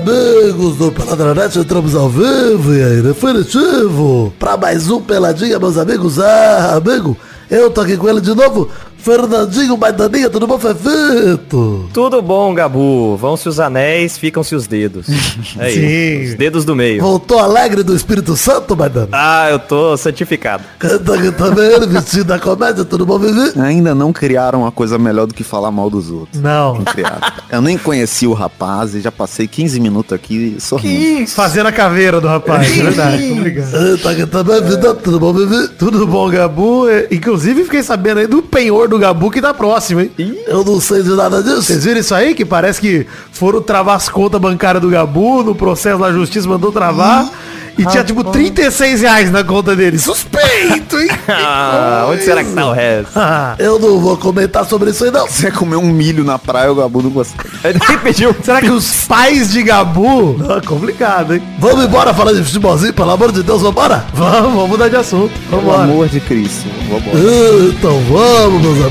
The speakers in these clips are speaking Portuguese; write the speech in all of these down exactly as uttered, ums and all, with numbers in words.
amigos do Pelada na Net, entramos ao vivo e aí, definitivo, pra mais um Peladinha, meus amigos. Ah, amigo, eu tô aqui com ele de novo, Fernandinho Maidaninha, tudo bom, Fefito? Tudo bom, Gabu. Vão-se os anéis, ficam-se os dedos. É sim. Isso, os dedos do meio. Voltou alegre do Espírito Santo, Maidana? Ah, eu tô santificado. Canta aqui também, ele vestido da comédia, tudo bom, Vivi? Ainda não criaram uma coisa melhor do que falar mal dos outros. Não. Não criaram. Eu nem conheci o rapaz e já passei quinze minutos aqui sorrindo. Fazendo a caveira do rapaz, é verdade. Obrigado. Canta aqui também, Vida, tudo bom, Vivi? Tudo bom, Gabu. Inclusive, fiquei sabendo aí do penhor do Gabu que tá próximo, hein? Ih, eu não sei de nada disso. Vocês viram isso aí? Que parece que foram travar as contas bancárias do Gabu no processo da justiça, mandou travar. Ih, e rapaz, tinha tipo trinta e seis reais na conta dele. Suspeito, hein? Ah, onde será que tá o resto? Ah, eu não vou comentar sobre isso aí, não. Você comeu um milho na praia, o Gabu não gostou. Ele pediu. Será que os pais de Gabu? Não, é complicado, hein? Vamos embora falar de futebolzinho, pelo amor de Deus, vambora? Vamos, vamos mudar de assunto. Vamos embora. Pelo amor de Cristo, vambora. Então vamos, meus amigos.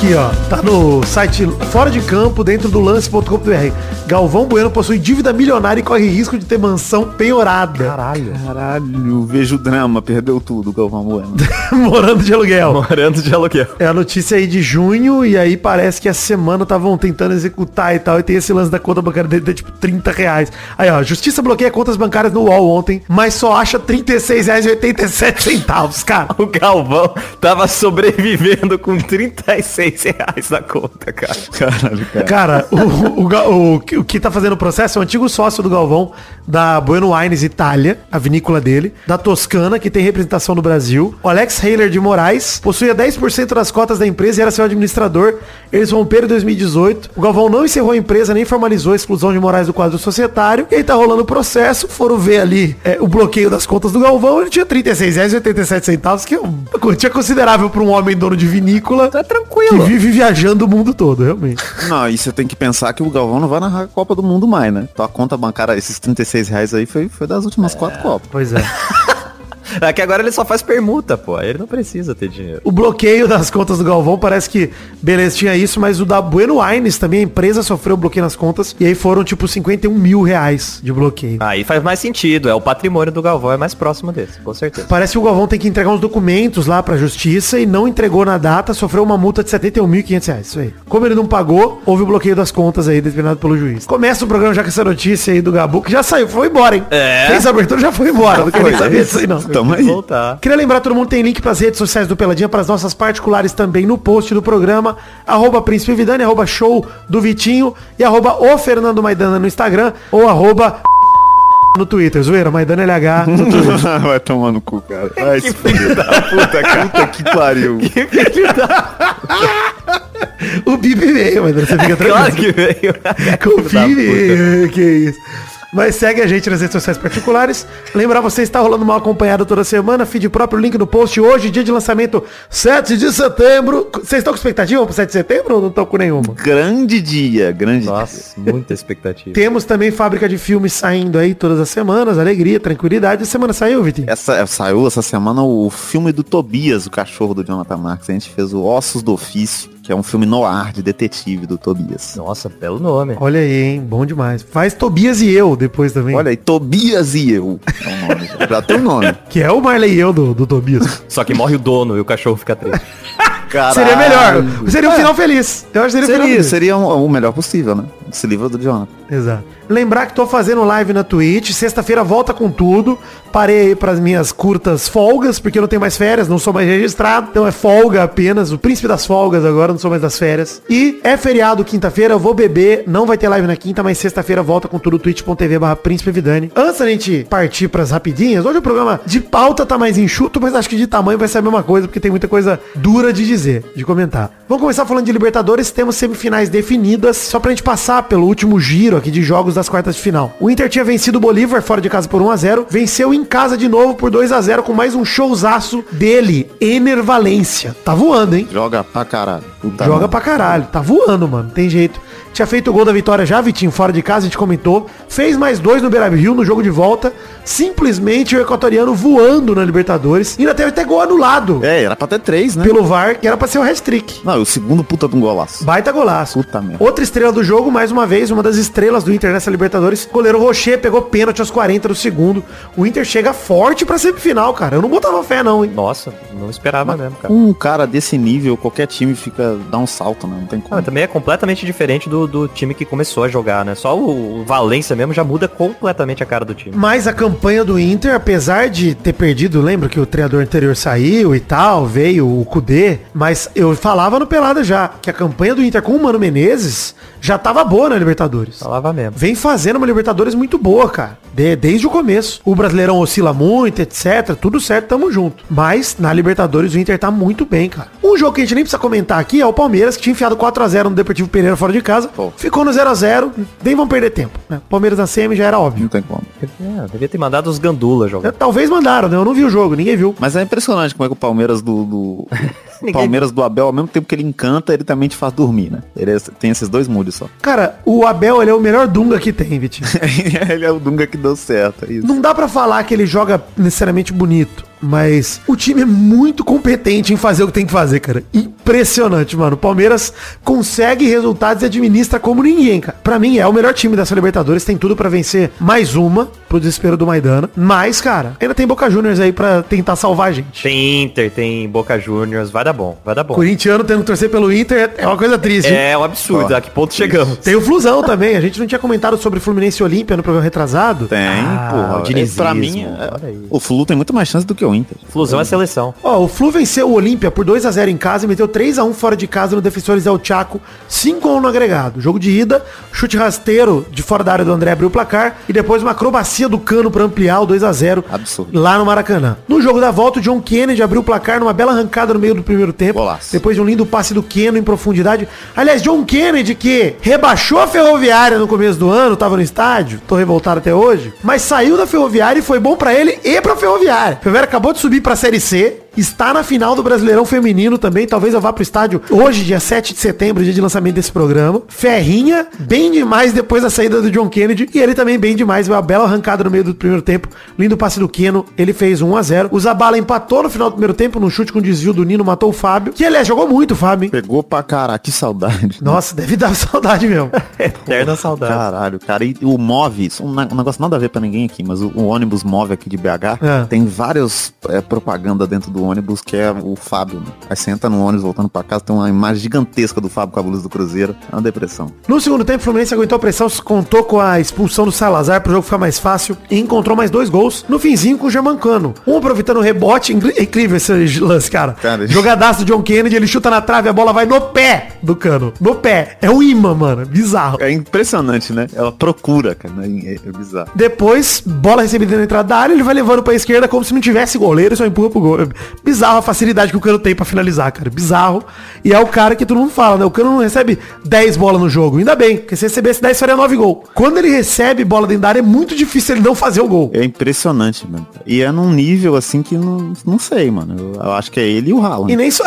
Aqui, ó, tá no site Fora de Campo, dentro do lance ponto com ponto b r. Galvão Bueno possui dívida milionária e corre risco de ter mansão penhorada. Caralho. Caralho, vejo drama, perdeu tudo, Galvão Bueno. Morando de aluguel. Morando de aluguel. É a notícia aí de junho, e aí parece que essa semana estavam tentando executar e tal, e tem esse lance da conta bancária dele de tipo trinta reais. Aí, ó, justiça bloqueia contas bancárias no U O L ontem, mas só acha trinta e seis reais e oitenta e sete centavos, cara. O Galvão tava sobrevivendo com trinta e seis reais na conta, cara. Caralho, cara. Cara, o, o, o, o que tá fazendo o processo é o antigo sócio do Galvão, da Bueno Wines Itália, a vinícola dele, da Toscana, que tem representação no Brasil. O Alex Heiler de Moraes possuía dez por cento das cotas da empresa e era seu administrador. Eles romperam em dois mil e dezoito. O Galvão não encerrou a empresa, nem formalizou a exclusão de Moraes do quadro societário. E aí tá rolando o processo. Foram ver ali é, o bloqueio das contas do Galvão. Ele tinha trinta e seis reais e oitenta e sete centavos, que é uma quantia considerável pra um homem dono de vinícola. Tá tranquilo. Que vive viajando o mundo todo, realmente. Não, e você tem que pensar que o Galvão não vai narrar a Copa do Mundo mais, né? Então a conta bancária, esses trinta e seis reais aí, foi, foi das últimas é, quatro Copas. Pois é. É que agora ele só faz permuta, pô. Ele não precisa ter dinheiro. O bloqueio das contas do Galvão parece que, beleza, tinha isso, mas o da Bueno Wines também, a empresa sofreu bloqueio nas contas, e aí foram tipo cinquenta e um mil reais de bloqueio. Aí faz mais sentido, é o patrimônio do Galvão, é mais próximo desse, com certeza. Parece que o Galvão tem que entregar uns documentos lá pra justiça e não entregou na data, sofreu uma multa de setenta e um mil e quinhentos reais, isso aí. Como ele não pagou, houve o bloqueio das contas aí, determinado pelo juiz. Começa o programa já com essa notícia aí do Gabu, que já saiu, foi embora, hein? É. Fez a abertura, já foi embora, não queria saber disso aí não. Aí. Voltar. Queria lembrar, todo mundo tem link para as redes sociais do Peladinha, para as nossas particulares também no post do programa, arroba Príncipe Vidane, arroba show do Vitinho e arroba o Fernando Maidana no Instagram ou arroba no Twitter, zoeira, Maidana L H no Twitter. Vai tomar no cu, cara. Vai se fuder. Puta, puta que pariu. Que filho da... O Bibi veio, Maidana, você fica tranquilo. Claro que veio. Confie, que isso. Mas segue a gente nas redes sociais particulares. Lembrar, você está rolando mal acompanhado toda semana. Feed próprio, link no post. Hoje, dia de lançamento, sete de setembro. Vocês estão com expectativa para o sete de setembro ou não estão com nenhuma? Grande dia, grande Nossa, dia. Muita expectativa. Temos também fábrica de filmes saindo aí todas as semanas. Alegria, tranquilidade. Essa semana saiu, Vitinho? Essa, saiu essa semana o filme do Tobias, o cachorro do Jonathan Marques. A gente fez o Ossos do Ofício, que é um filme noir de detetive do Tobias. Nossa, belo nome. Olha aí, hein? Bom demais. Faz Tobias e Eu depois também. Olha aí, Tobias e Eu. É um nome. Já tem um nome. Que é o Marley e Eu do, do Tobias. Só que morre o dono e o cachorro fica triste. Caralho. Seria melhor. Seria um é. final feliz. Eu acho que seria, seria, seria o, o melhor possível, né? Esse livro do Jonathan. Exato. Lembrar que tô fazendo live na Twitch. Sexta-feira volta com tudo. Parei aí pras minhas curtas folgas, porque eu não tenho mais férias, não sou mais registrado. Então é folga apenas. O príncipe das folgas agora, não sou mais das férias. E é feriado quinta-feira, eu vou beber. Não vai ter live na quinta, mas sexta-feira volta com tudo. Twitch.tv barra Príncipe Vidane. Antes da gente partir pras rapidinhas, hoje o programa de pauta tá mais enxuto, mas acho que de tamanho vai ser a mesma coisa, porque tem muita coisa dura de dizer. de comentar. Vamos começar falando de Libertadores, temos semifinais definidas, só pra gente passar pelo último giro aqui de jogos das quartas de final. O Inter tinha vencido o Bolívar fora de casa por um a zero, venceu em casa de novo por dois a zero com mais um showzaço dele, Enner Valencia. Tá voando, hein? Joga pra caralho. Puta Joga mano. pra caralho. Tá voando, mano. Tem jeito. Tinha feito o gol da vitória já, Vitinho, fora de casa, a gente comentou. Fez mais dois no Beira-Rio no jogo de volta. Simplesmente o equatoriano voando na Libertadores. E ainda teve até gol anulado. É, era pra ter três, né? Pelo V A R, que era pra ser o hat-trick. Não, o segundo puta de um golaço. Baita golaço. Puta merda. Outra estrela do jogo, mais uma vez, uma das estrelas do Inter nessa Libertadores. Goleiro Rocher pegou pênalti aos quarenta do segundo. O Inter chega forte pra semifinal, cara. Eu não botava fé, não, hein? Nossa, não esperava Mas, mesmo, cara. Um cara desse nível, qualquer time fica... dá um salto, né? Não tem como. Não, também é completamente diferente do, do time que começou a jogar, né? Só o, o Valencia mesmo já muda completamente a cara do time. Mas a campanha do Inter, apesar de ter perdido, lembro que o treinador anterior saiu e tal, veio o Kudê, mas eu falava no Pelada já, que a campanha do Inter com o Mano Menezes já tava boa na Libertadores. Falava mesmo. Vem fazendo uma Libertadores muito boa, cara. De, desde o começo. O Brasileirão oscila muito, etcétera. Tudo certo, tamo junto. Mas na Libertadores o Inter tá muito bem, cara. Um jogo que a gente nem precisa comentar aqui é o Palmeiras, que tinha enfiado quatro a zero no Deportivo Pereira fora de casa. Pô. Ficou no zero a zero. Nem vão perder tempo. Né? Palmeiras na semi já era óbvio. Não tem como. É, devia ter mandado os gandulas jogar. É, talvez mandaram, né? Eu não vi o jogo, ninguém viu. Mas é impressionante como é que o Palmeiras do... do... Ninguém... Palmeiras do Abel, ao mesmo tempo que ele encanta, ele também te faz dormir, né? Ele é, tem esses dois moods só. Cara, o Abel, ele é o melhor Dunga que tem, Vitinho. Ele é o Dunga que deu certo, é isso. Não dá pra falar que ele joga necessariamente bonito, mas o time é muito competente em fazer o que tem que fazer, cara. Impressionante, mano. O Palmeiras consegue resultados e administra como ninguém, cara. Pra mim, é o melhor time dessa Libertadores. Tem tudo pra vencer mais uma, pro desespero do Maidana. Mas, cara, ainda tem Boca Juniors aí pra tentar salvar a gente. Tem Inter, tem Boca Juniors. Vai dar bom, vai dar bom. Corintiano tendo que torcer pelo Inter é uma coisa triste, hein? É um absurdo. A que ponto chegamos? Tem o Flusão também. A gente não tinha comentado sobre Fluminense e Olímpia no programa retrasado? Tem, ah, porra. O dinizismo, pra mim, é... o Flu tem muito mais chance do que o Inter. Flusão é, é seleção. Ó, o Flu venceu o Olímpia por dois a zero em casa e meteu três a um fora de casa no Defensores del Chaco, cinco a um no agregado. Jogo de ida, chute rasteiro de fora da área do André abriu o placar e depois uma acrobacia do Cano pra ampliar o dois a zero lá no Maracanã. No jogo da volta, o John Kennedy abriu o placar numa bela arrancada no meio do primeiro tempo. Golaço. Depois de um lindo passe do Keno em profundidade. Aliás, John Kennedy, que rebaixou a Ferroviária no começo do ano, tava no estádio, tô revoltado até hoje, mas saiu da Ferroviária e foi bom pra ele e pra Ferroviária. A Ferroviária acabou de subir pra Série C, está na final do Brasileirão Feminino também, talvez eu vá pro estádio hoje, dia sete de setembro, dia de lançamento desse programa. Ferrinha, bem demais depois da saída do John Kennedy, e ele também bem demais, uma bela arrancada no meio do primeiro tempo, lindo passe do Keno, ele fez um a zero, o Zabala empatou no final do primeiro tempo, num chute com desvio do Nino, matou o Fábio, que aliás, jogou muito o Fábio, hein? Pegou pra caralho, que saudade. Nossa, deve dar saudade mesmo. Eterna saudade. Caralho, cara, e o Move, isso é um negócio nada a ver pra ninguém aqui, mas o, o ônibus Move aqui de B H, é. tem várias é, propaganda dentro do ônibus, que é o Fábio, né? Aí você entra no ônibus voltando pra casa, tem uma imagem gigantesca do Fábio com a blusa do Cruzeiro. É uma depressão. No segundo tempo, o Fluminense aguentou a pressão, contou com a expulsão do Salazar pro jogo ficar mais fácil e encontrou mais dois gols no finzinho com o German Cano. Um aproveitando o rebote, incrível esse lance, cara. cara Jogadaço do John Kennedy, ele chuta na trave, a bola vai no pé do Cano. No pé. É um imã, mano. Bizarro. É impressionante, né? Ela procura, cara. É, é bizarro. Depois, bola recebida na entrada da área, ele vai levando pra esquerda como se não tivesse goleiro, só empurra pro gol. Bizarro a facilidade que o Cano tem pra finalizar, cara. Bizarro. E é o cara que todo mundo fala, né? O Cano não recebe dez bolas no jogo. Ainda bem, porque se recebesse dez, faria nove gols. Quando ele recebe bola dentro da área, é muito difícil ele não fazer o gol. É impressionante, mano. E é num nível, assim, que não, não sei, mano. Eu, eu acho que é ele e o Haaland. E nem só...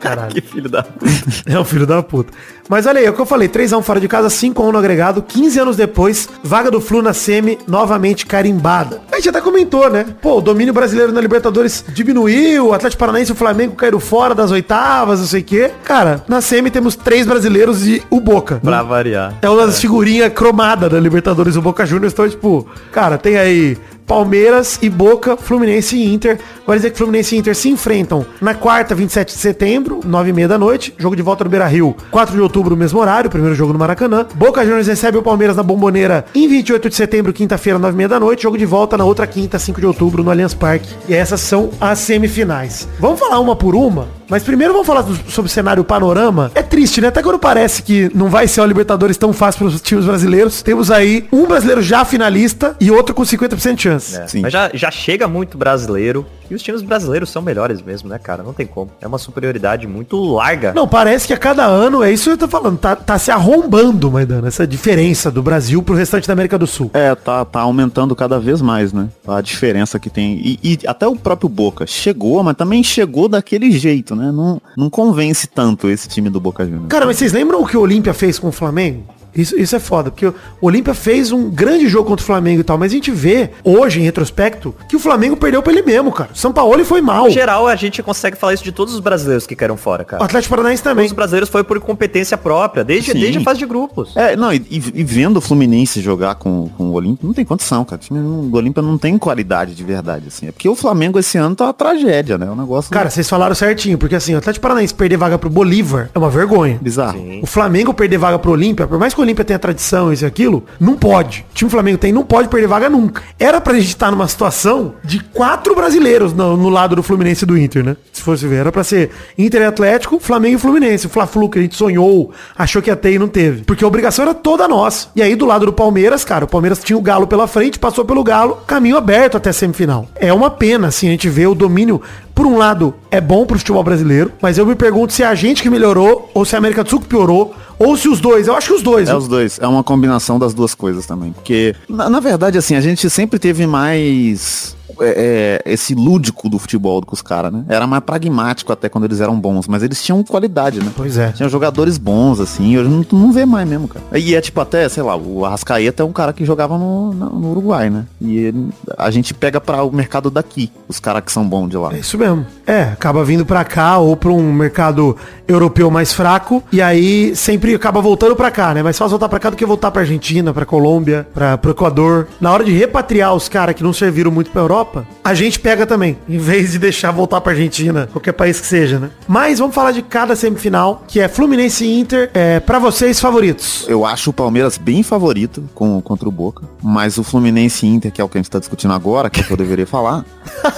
Caralho. Que filho da puta. É um filho da puta. Mas olha aí, é o que eu falei, três a um fora de casa, cinco a um no agregado, quinze anos depois, vaga do Flu na semi, novamente carimbada. A gente até comentou, né? Pô, o domínio brasileiro na Libertadores diminuiu, o Atlético Paranaense e o Flamengo caíram fora das oitavas, não sei o quê. Cara, na semi temos três brasileiros e o Boca. Pra variar. É uma das é. figurinhas cromadas da Libertadores, o Boca Juniors, então tipo, cara, tem aí... Palmeiras e Boca, Fluminense e Inter. Vai dizer que Fluminense e Inter se enfrentam na quarta, vinte e sete de setembro, nove e meia da noite. Jogo de volta no Beira-Rio, quatro de outubro, no mesmo horário. Primeiro jogo no Maracanã. Boca Juniors recebe o Palmeiras na Bomboneira em vinte e oito de setembro, quinta-feira, nove e meia da noite. Jogo de volta na outra quinta, cinco de outubro, no Allianz Parque. E essas são as semifinais. Vamos falar uma por uma? Mas primeiro vamos falar do, sobre o cenário panorama. É triste, né? Até quando parece que não vai ser o Libertadores tão fácil para os times brasileiros. Temos aí um brasileiro já finalista e outro com cinquenta por cento de chance. É, mas já, já chega muito brasileiro. E os times brasileiros são melhores mesmo, né, cara? Não tem como. É uma superioridade muito larga. Não, parece que a cada ano, é isso que eu tô falando, tá, tá se arrombando, Maidana, essa diferença do Brasil pro restante da América do Sul. É, tá, tá aumentando cada vez mais, né? A diferença que tem. E, e até o próprio Boca chegou, mas também chegou daquele jeito, né? Não, não convence tanto esse time do Boca Juniors. Cara, mas vocês lembram o que o Olímpia fez com o Flamengo? Isso, isso é foda, porque o Olímpia fez um grande jogo contra o Flamengo e tal, mas a gente vê hoje, em retrospecto, que o Flamengo perdeu pra ele mesmo, cara. O Sampaoli foi mal. No geral, a gente consegue falar isso de todos os brasileiros que caíram fora, cara. O Atlético Paranaense também. Todos os brasileiros foi por competência própria, desde, desde a fase de grupos. É, não, e, e vendo o Fluminense jogar com, com o Olímpia, não tem condição, cara. O time do Olímpia não tem qualidade de verdade, assim. É porque o Flamengo esse ano tá uma tragédia, né? O negócio... Cara, vocês falaram certinho, porque assim, o Atlético Paranaense perder vaga pro Bolívar é uma vergonha. Bizarro. Sim. O Flamengo perder vaga pro Olímpia, por mais que o Olímpia tem a tradição, isso e aquilo, não pode. O time do Flamengo tem, não pode perder vaga nunca. Era pra gente estar numa situação de quatro brasileiros no, no lado do Fluminense e do Inter, né? Se fosse ver, era pra ser Inter e Atlético, Flamengo e Fluminense. O Fla-Flu que a gente sonhou, achou que ia ter e não teve. Porque a obrigação era toda nossa. E aí do lado do Palmeiras, cara, o Palmeiras tinha o Galo pela frente, passou pelo Galo, caminho aberto até a semifinal. É uma pena, assim, a gente vê o domínio. Por um lado, é bom pro futebol brasileiro, mas eu me pergunto se é a gente que melhorou, ou se é a América do Sul que piorou, ou se os dois. Eu acho que os dois. É, hein? Os dois. É uma combinação das duas coisas também. Porque, na, na verdade, assim, a gente sempre teve mais... É, é, esse lúdico do futebol com os caras, né? Era mais pragmático até quando eles eram bons, mas eles tinham qualidade, né? Pois é. Tinham jogadores bons, assim, hoje não, não vê mais mesmo, cara. E é tipo até, sei lá, o Arrascaeta é um cara que jogava no, no Uruguai, né? E ele, a gente pega pra o mercado daqui, os caras que são bons de lá. É isso mesmo. É, acaba vindo pra cá ou pra um mercado europeu mais fraco, e aí sempre acaba voltando pra cá, né? Mas faz voltar pra cá do que voltar pra Argentina, pra Colômbia, pra, pro Equador. Na hora de repatriar os caras que não serviram muito pra Europa, a gente pega também, em vez de deixar voltar pra Argentina, qualquer país que seja, né? Mas vamos falar de cada semifinal, que é Fluminense e Inter, é, pra vocês, favoritos. Eu acho o Palmeiras bem favorito com, contra o Boca, mas o Fluminense e Inter, que é o que a gente tá discutindo agora, que é o que eu deveria falar,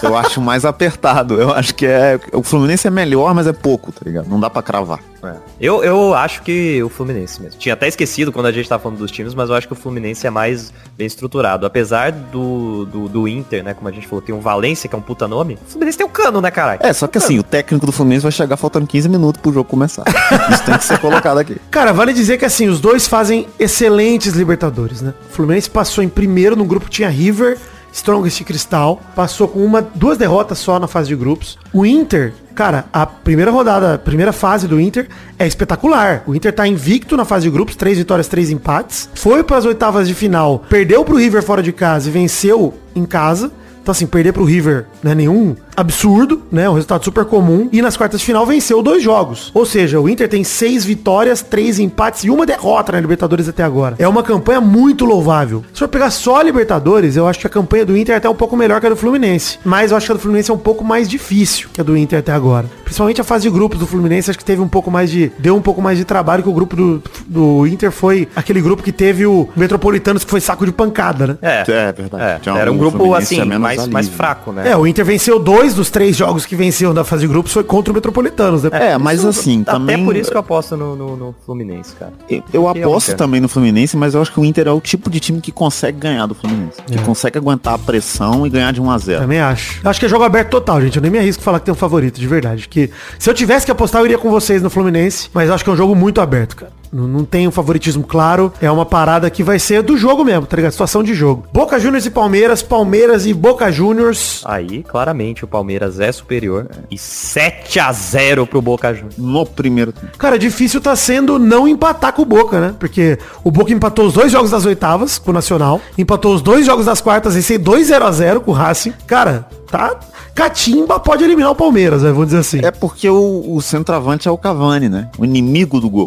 eu acho mais apertado. Eu acho que é... O Fluminense é melhor, mas é pouco, tá ligado? Não dá pra cravar. É. Eu, eu acho que o Fluminense mesmo. Tinha até esquecido quando a gente tava falando dos times, mas eu acho que o Fluminense é mais bem estruturado. Apesar do, do, do Inter, né, como a gente falou, tem um Valencia, que é um puta nome. O Fluminense tem o Cano, né, caralho? É, só que assim, o técnico do Fluminense vai chegar faltando quinze minutos pro jogo começar. Isso tem que ser colocado aqui. Cara, vale dizer que assim, os dois fazem excelentes Libertadores, né? O Fluminense passou em primeiro, no grupo tinha River, Strongest Cristal, passou com uma, duas derrotas só na fase de grupos. O Inter... Cara, a primeira rodada, a primeira fase do Inter é espetacular. O Inter tá invicto na fase de grupos, três vitórias, três empates. Foi pras oitavas de final, perdeu pro River fora de casa e venceu em casa. Então assim, perder pro River não é nenhum absurdo, né? Um resultado super comum. E nas quartas de final venceu dois jogos. Ou seja, o Inter tem seis vitórias, três empates e uma derrota na Libertadores até agora. É uma campanha muito louvável. Se for pegar só a Libertadores, eu acho que a campanha do Inter é até um pouco melhor que a do Fluminense. Mas eu acho que a do Fluminense é um pouco mais difícil que a do Inter até agora. Principalmente a fase de grupos do Fluminense, acho que teve um pouco mais de... Deu um pouco mais de trabalho, que o grupo do, do Inter foi aquele grupo que teve o Metropolitanos, que foi saco de pancada, né? É, é verdade. É. Era um grupo assim, é mais, mais fraco, né? É, o Inter venceu dois Dois dos três jogos que venceu na fase de grupos foi contra o Metropolitanos, né? É, mas isso, assim, até também... Até por isso que eu aposto no, no, no Fluminense, cara. Eu, eu aposto eu também no Fluminense, mas eu acho que o Inter é o tipo de time que consegue ganhar do Fluminense. É. Que consegue aguentar a pressão e ganhar de um a zero. Também acho. Eu acho que é jogo aberto total, gente. Eu nem me arrisco falar que tem um favorito, de verdade. Que se eu tivesse que apostar, eu iria com vocês no Fluminense, mas eu acho que é um jogo muito aberto, cara. Não, não tem um favoritismo claro. É uma parada que vai ser do jogo mesmo, tá ligado? Situação de jogo. Boca Juniors e Palmeiras, Palmeiras e Boca Juniors. Aí, claramente, o Palmeiras é superior é. E sete a zero pro Boca Juniors no primeiro tempo. Cara, difícil tá sendo não empatar com o Boca, né? Porque o Boca empatou os dois jogos das oitavas com o Nacional, empatou os dois jogos das quartas e saiu dois a zero com o Racing. Cara, tá... Catimba pode eliminar o Palmeiras, né? Vamos dizer assim. É porque o, o centroavante é o Cavani, né? O inimigo do gol.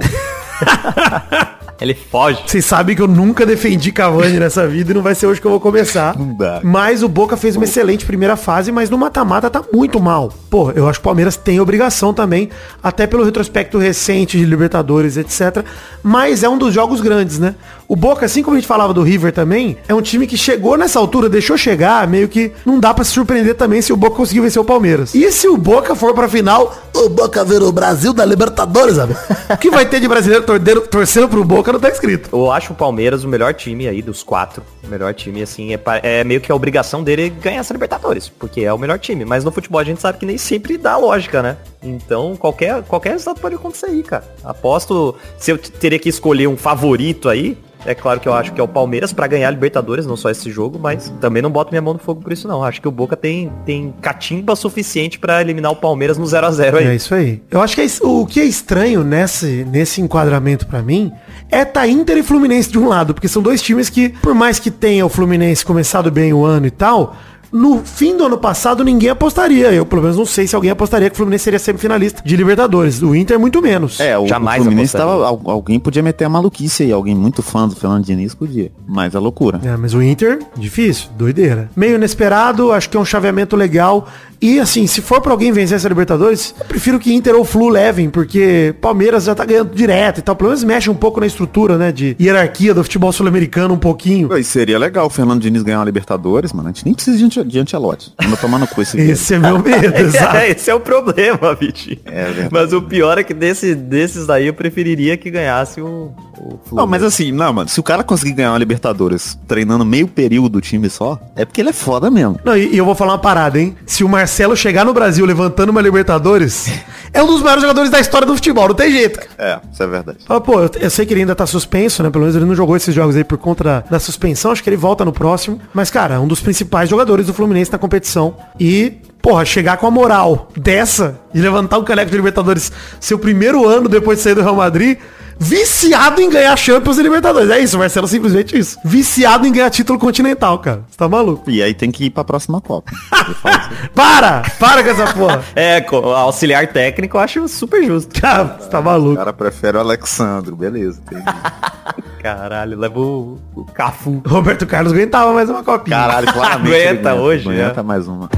Ele foge. Vocês sabem que eu nunca defendi Cavani nessa vida e não vai ser hoje que eu vou começar. Não dá. Mas o Boca fez uma excelente primeira fase, mas no mata-mata tá muito mal. Pô, eu acho que o Palmeiras tem obrigação também, até pelo retrospecto recente de Libertadores, etcétera. Mas é um dos jogos grandes, né? O Boca, assim como a gente falava do River também, é um time que chegou nessa altura, deixou chegar, meio que não dá pra se surpreender também se o Boca conseguir vencer o Palmeiras. E se o Boca for pra final, o Boca vira o Brasil da Libertadores, sabe? O que vai ter de brasileiro torcendo pro Boca colocando tá escrito. Eu acho o Palmeiras o melhor time aí dos quatro. O melhor time, assim, é, é meio que a obrigação dele ganhar essa Libertadores, porque é o melhor time. Mas no futebol a gente sabe que nem sempre dá lógica, né? Então qualquer, qualquer resultado pode acontecer aí, cara. Aposto, se eu teria que escolher um favorito aí, é claro que eu acho que é o Palmeiras pra ganhar a Libertadores, não só esse jogo, mas também não boto minha mão no fogo por isso não. Acho que o Boca tem, tem catimba suficiente pra eliminar o Palmeiras no zero a zero aí. É isso aí. Eu acho que é, o que é estranho nesse, nesse enquadramento pra mim é tá Inter e Fluminense de um lado, porque são dois times que, por mais que tenha o Fluminense começado bem o ano e tal, no fim do ano passado ninguém apostaria. Eu, pelo menos, não sei se alguém apostaria que o Fluminense seria semifinalista de Libertadores. O Inter, muito menos. É, o, Jamais o Fluminense tava, alguém podia meter a maluquice aí. Alguém muito fã do Fernando Diniz podia. Mas a loucura. É, mas o Inter, difícil, doideira. Meio inesperado, acho que é um chaveamento legal. E, assim, se for pra alguém vencer essa Libertadores, eu prefiro que Inter ou Flu levem, porque Palmeiras já tá ganhando direto e tal. Pelo menos mexe um pouco na estrutura, né, de hierarquia do futebol sul-americano um pouquinho. E seria legal o Fernando Diniz ganhar a Libertadores, mano. A gente nem precisa de gente de antelote. Manda tomar no cu esse Esse é meu medo, exato. É, esse é o problema, Vitinho. É, mas o pior é que desse, desses daí eu preferiria que ganhasse o, o Fluminense. Não, mas assim, não, mano, se o cara conseguir ganhar uma Libertadores treinando meio período do time só, é porque ele é foda mesmo. Não, e, e eu vou falar uma parada, hein? Se o Marcelo chegar no Brasil levantando uma Libertadores, é um dos maiores jogadores da história do futebol, não tem jeito. É, isso é verdade. Fala, pô, eu, eu sei que ele ainda tá suspenso, né? Pelo menos ele não jogou esses jogos aí por conta da suspensão, acho que ele volta no próximo. Mas, cara, é um dos principais jogadores do Fluminense na competição e, porra, chegar com a moral dessa e levantar um caneco de Libertadores seu primeiro ano depois de sair do Real Madrid, viciado em ganhar Champions e Libertadores. É isso, Marcelo, simplesmente isso. Viciado em ganhar título continental, cara. Você tá maluco? E aí tem que ir pra próxima Copa. Para! Para com essa porra. É, auxiliar técnico eu acho super justo. Cara, você tá maluco. O cara prefere o Alexandro, beleza. Caralho, leva o, o Cafu. Roberto Carlos aguentava mais uma copinha. Caralho, claramente. Aguenta hoje, né? Aguenta mais uma.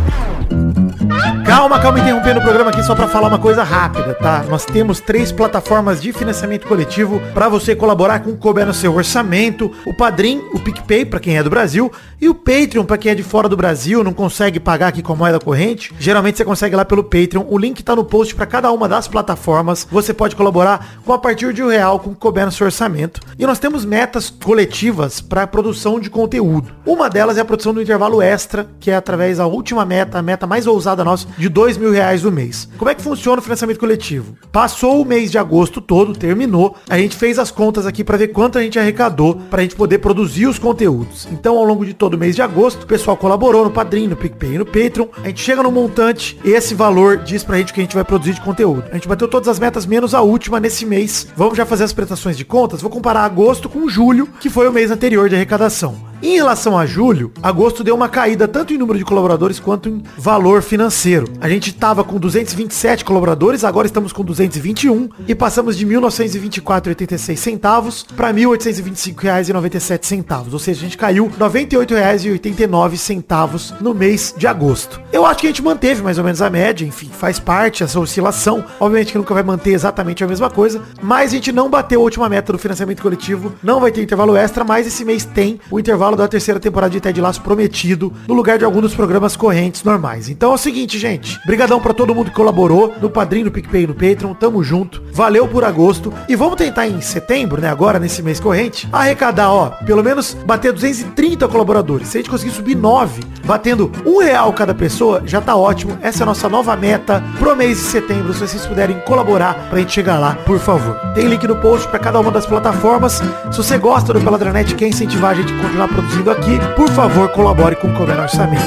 Calma, calma, interrompendo o programa aqui só pra falar uma coisa rápida, tá? Nós temos três plataformas de financiamento coletivo pra você colaborar com o que couber no seu orçamento. O Padrim, o PicPay, pra quem é do Brasil, e o Patreon, pra quem é de fora do Brasil, não consegue pagar aqui com a moeda corrente. Geralmente você consegue lá pelo Patreon. O link tá no post pra cada uma das plataformas. Você pode colaborar com a partir de um real com o que couber no seu orçamento. E nós temos metas coletivas pra produção de conteúdo. Uma delas é a produção do intervalo extra, que é através da última meta, a meta mais ousada nossa, de dois mil reais o mês. Como é que funciona o financiamento coletivo? Passou o mês de agosto todo, terminou, a gente fez as contas aqui pra ver quanto a gente arrecadou pra gente poder produzir os conteúdos. Então, ao longo de todo o mês de agosto, o pessoal colaborou no Padrim, no PicPay e no Patreon. A gente chega no montante, esse valor diz pra gente o que a gente vai produzir de conteúdo. A gente bateu todas as metas, menos a última nesse mês. Vamos já fazer as prestações de contas? Vou comparar agosto com julho, que foi o mês anterior de arrecadação. Em relação a julho, agosto deu uma caída tanto em número de colaboradores quanto em valor financeiro. A gente estava com duzentos e vinte e sete colaboradores, agora estamos com duzentos e vinte e um e passamos de mil novecentos e vinte e quatro reais e oitenta e seis centavos para mil oitocentos e vinte e cinco reais e noventa e sete centavos. Ou seja, a gente caiu noventa e oito reais e oitenta e nove centavos no mês de agosto. Eu acho que a gente manteve mais ou menos a média, enfim, faz parte essa oscilação. Obviamente que nunca vai manter exatamente a mesma coisa, mas a gente não bateu a última meta do financiamento coletivo, não vai ter intervalo extra, mas esse mês tem o intervalo da terceira temporada de Ted Lasso prometido no lugar de algum dos programas correntes normais. Então é o seguinte, gente, brigadão pra todo mundo que colaborou, no Padrim, no PicPay e no Patreon, tamo junto, valeu por agosto e vamos tentar em setembro, né, agora nesse mês corrente, arrecadar, ó, pelo menos bater duzentos e trinta colaboradores. Se a gente conseguir subir nove, batendo um real cada pessoa, já tá ótimo. Essa é a nossa nova meta pro mês de setembro. Se vocês puderem colaborar pra gente chegar lá, por favor. Tem link no post pra cada uma das plataformas. Se você gosta do Pelada na Net, quer incentivar a gente a continuar produzindo aqui, por favor, colabore com o Comer Orçamento.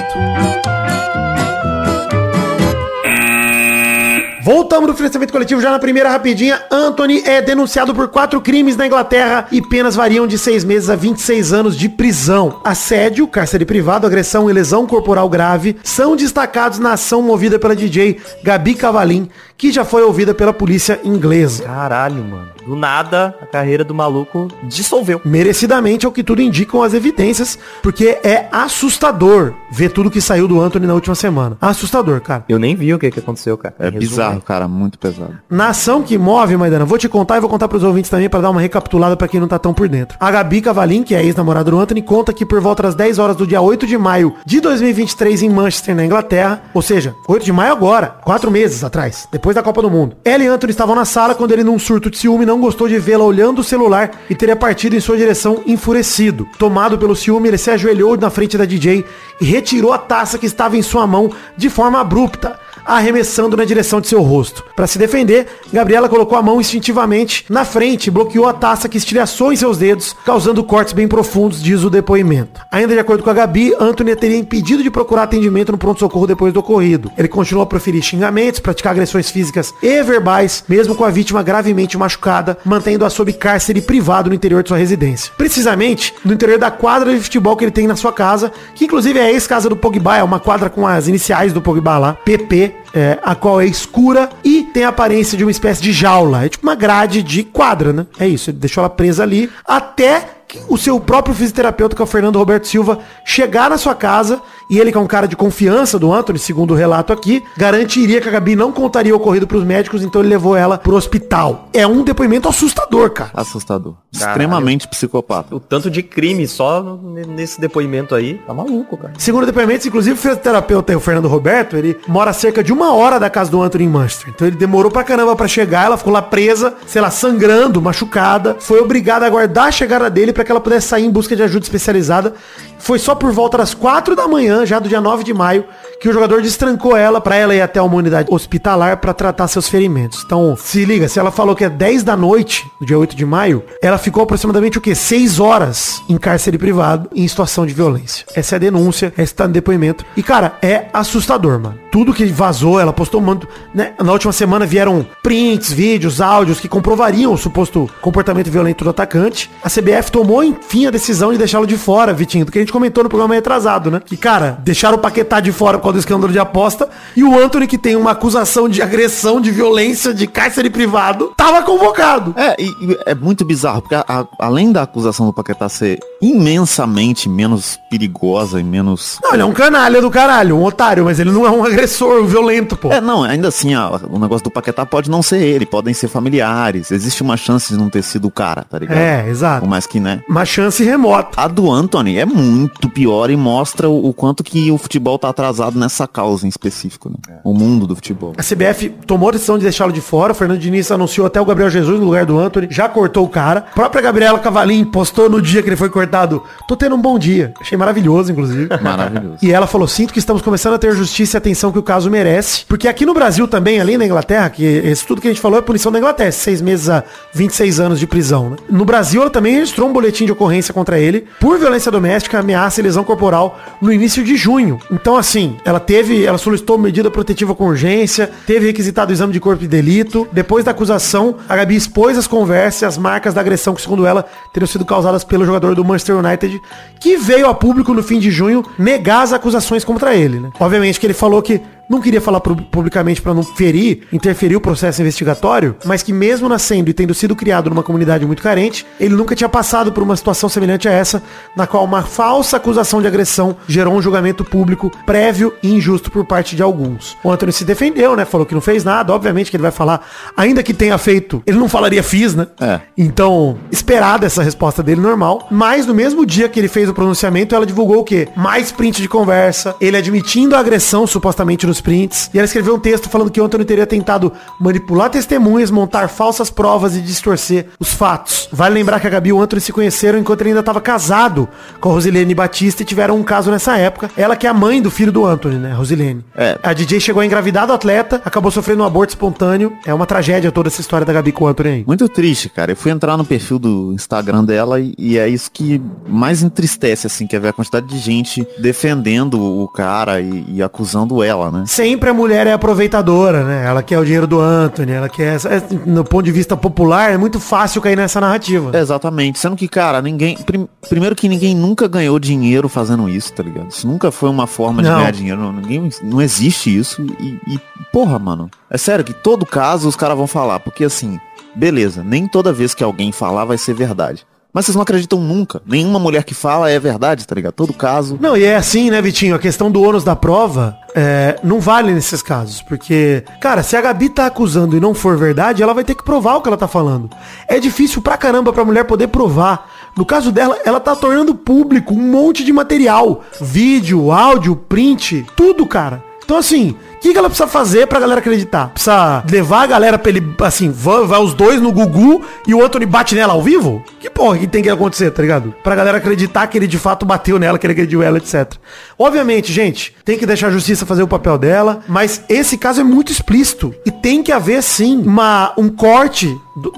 Voltamos do financiamento coletivo já na primeira rapidinha. Anthony é denunciado por quatro crimes na Inglaterra e penas variam de seis meses a vinte e seis anos de prisão. Assédio, cárcere privado, agressão e lesão corporal grave são destacados na ação movida pela D J Gabi Cavalim, que já foi ouvida pela polícia inglesa. Caralho, mano. Do nada, a carreira do maluco dissolveu. Merecidamente, ao que tudo indicam as evidências, porque é assustador ver tudo que saiu do Anthony na última semana. Assustador, cara. Eu nem vi o que, que aconteceu, cara. É bizarro, cara. Muito pesado. Na ação que move, Maidana, vou te contar e vou contar pros ouvintes também pra dar uma recapitulada pra quem não tá tão por dentro. A Gabi Cavalim, que é ex-namorada do Anthony, conta que por volta das dez horas do dia oito de maio de dois mil e vinte e três em Manchester, na Inglaterra, ou seja, oito de maio agora, quatro meses atrás, depois depois da Copa do Mundo. Ela e Antony estavam na sala quando ele, num surto de ciúme, não gostou de vê-la olhando o celular e teria partido em sua direção enfurecido. Tomado pelo ciúme, ele se ajoelhou na frente da D J e retirou a taça que estava em sua mão de forma abrupta, arremessando na direção de seu rosto. Para se defender, Gabriela colocou a mão instintivamente na frente e bloqueou a taça que estilhaçou em seus dedos, causando cortes bem profundos, diz o depoimento. Ainda de acordo com a Gabi, Antony teria impedido de procurar atendimento no pronto-socorro depois do ocorrido. Ele continuou a proferir xingamentos, praticar agressões físicas e verbais, mesmo com a vítima gravemente machucada, mantendo-a sob cárcere privado no interior de sua residência. Precisamente, no interior da quadra de futebol que ele tem na sua casa, que inclusive é a ex-casa do Pogba, é uma quadra com as iniciais do Pogba lá, P P, É, a qual é escura e tem a aparência de uma espécie de jaula. É tipo uma grade de quadra, né? É isso, ele deixou ela presa ali até que o seu próprio fisioterapeuta, que é o Fernando Roberto Silva, chegar na sua casa. E ele, que é um cara de confiança do Antony, segundo o relato aqui, garantiria que a Gabi não contaria o ocorrido pros médicos, então ele levou ela pro hospital. É um depoimento assustador, cara. Assustador. Caralho. Extremamente psicopata. O tanto de crime só nesse depoimento aí, tá maluco, cara. Segundo depoimentos, inclusive o fisioterapeuta, o Fernando Roberto, ele mora cerca de uma hora da casa do Antony em Manchester. Então ele demorou pra caramba pra chegar, ela ficou lá presa, sei lá, sangrando, machucada. Foi obrigada a aguardar a chegada dele pra que ela pudesse sair em busca de ajuda especializada. Foi só por volta das quatro da manhã, já do dia nove de maio, que o jogador destrancou ela pra ela ir até uma unidade hospitalar pra tratar seus ferimentos. Então, se liga, se ela falou que é dez da noite, do dia oito de maio, ela ficou aproximadamente o quê? seis horas em cárcere privado, em situação de violência. Essa é a denúncia, essa tá no depoimento. E, cara, é assustador, mano. Tudo que vazou, ela postou um monte, né? Na última semana vieram prints, vídeos, áudios que comprovariam o suposto comportamento violento do atacante. A C B F tomou, enfim, a decisão de deixá-lo de fora, Vitinho, do que a gente comentou no programa retrasado, né? Que, cara, deixaram o Paquetá de fora por causa do escândalo de aposta. E o Antony, que tem uma acusação de agressão, de violência, de cárcere privado, tava convocado. É, e, e é muito bizarro, porque a, a, além da acusação do Paquetá ser imensamente menos perigosa e menos... Não, ele é um canalha do caralho, um otário, mas ele não é um agressor violento, pô. É, não, ainda assim, ó, o negócio do Paquetá pode não ser ele, podem ser familiares. Existe uma chance de não ter sido o cara, tá ligado? É, exato. Por mais que, né? Uma chance remota. A do Antony é muito pior e mostra o, o quanto que o futebol tá atrasado nessa causa em específico, né? É. O mundo do futebol. A C B F tomou a decisão de deixá-lo de fora. O Fernando Diniz anunciou até o Gabriel Jesus no lugar do Antony. Já cortou o cara. A própria Gabriela Cavalim postou no dia que ele foi cortado: tô tendo um bom dia. Achei maravilhoso, inclusive. Maravilhoso. E ela falou: sinto que estamos começando a ter justiça e atenção que o caso merece. Porque aqui no Brasil também, além da Inglaterra, que esse tudo que a gente falou é punição da Inglaterra. Seis meses a vinte e seis anos de prisão, né? No Brasil, ela também registrou um boletim de ocorrência contra ele por violência doméstica, ameaça e lesão corporal no início de junho. Então, assim, ela teve, ela solicitou medida protetiva com urgência, teve requisitado o exame de corpo de delito. Depois da acusação, a Gabi expôs as conversas e as marcas da agressão que, segundo ela, teriam sido causadas pelo jogador do Manchester United, que veio a público no fim de junho negar as acusações contra ele, né? Obviamente que ele falou que não queria falar publicamente para não ferir, interferir o processo investigatório, mas que mesmo nascendo e tendo sido criado numa comunidade muito carente, ele nunca tinha passado por uma situação semelhante a essa, na qual uma falsa acusação de agressão gerou um julgamento público prévio e injusto por parte de alguns. O Antony se defendeu, né? Falou que não fez nada. Obviamente que ele vai falar, ainda que tenha feito, ele não falaria fiz, né? É. Então, esperada essa resposta dele, normal. Mas no mesmo dia que ele fez o pronunciamento, ela divulgou o quê? Mais print de conversa, ele admitindo a agressão, supostamente, nos prints, e ela escreveu um texto falando que o Antony teria tentado manipular testemunhas, montar falsas provas e distorcer os fatos. Vale lembrar que a Gabi e o Antony se conheceram enquanto ele ainda estava casado com a Rosilene Batista e tiveram um caso nessa época. Ela, que é a mãe do filho do Antony, né, Rosilene. É. A D J chegou a engravidar do atleta, acabou sofrendo um aborto espontâneo. É uma tragédia toda essa história da Gabi com o Antony aí. Muito triste, cara. Eu fui entrar no perfil do Instagram dela e, e é isso que mais entristece, assim, que é ver a quantidade de gente defendendo o cara e, e acusando ela, né? Sempre a mulher é aproveitadora, né? Ela quer o dinheiro do Antony, ela quer... É, no ponto de vista popular, é muito fácil cair nessa narrativa. É, exatamente. Sendo que, cara, ninguém... Prim, primeiro que ninguém nunca ganhou dinheiro fazendo isso, tá ligado? Isso nunca foi uma forma não. de ganhar dinheiro. Não, ninguém, não existe isso. E, e, porra, mano. É sério que todo caso os caras vão falar. Porque, assim, beleza, nem toda vez que alguém falar vai ser verdade. Mas vocês não acreditam nunca. Nenhuma mulher que fala é verdade, tá ligado? Todo caso... Não, e é assim, né, Vitinho? A questão do ônus da prova é, não vale nesses casos. Porque, cara, se a Gabi tá acusando e não for verdade, ela vai ter que provar o que ela tá falando. É difícil pra caramba pra mulher poder provar. No caso dela, ela tá tornando público um monte de material. Vídeo, áudio, print, tudo, cara. Então, assim... que, que ela precisa fazer pra galera acreditar? Precisa levar a galera pra ele, assim, vai, vai os dois no Gugu e o outro ele bate nela ao vivo? Que porra que tem que acontecer, tá ligado? Pra galera acreditar que ele de fato bateu nela, que ele agrediu ela, etcétera. Obviamente, gente, tem que deixar a justiça fazer o papel dela, mas esse caso é muito explícito e tem que haver, sim, uma, um corte...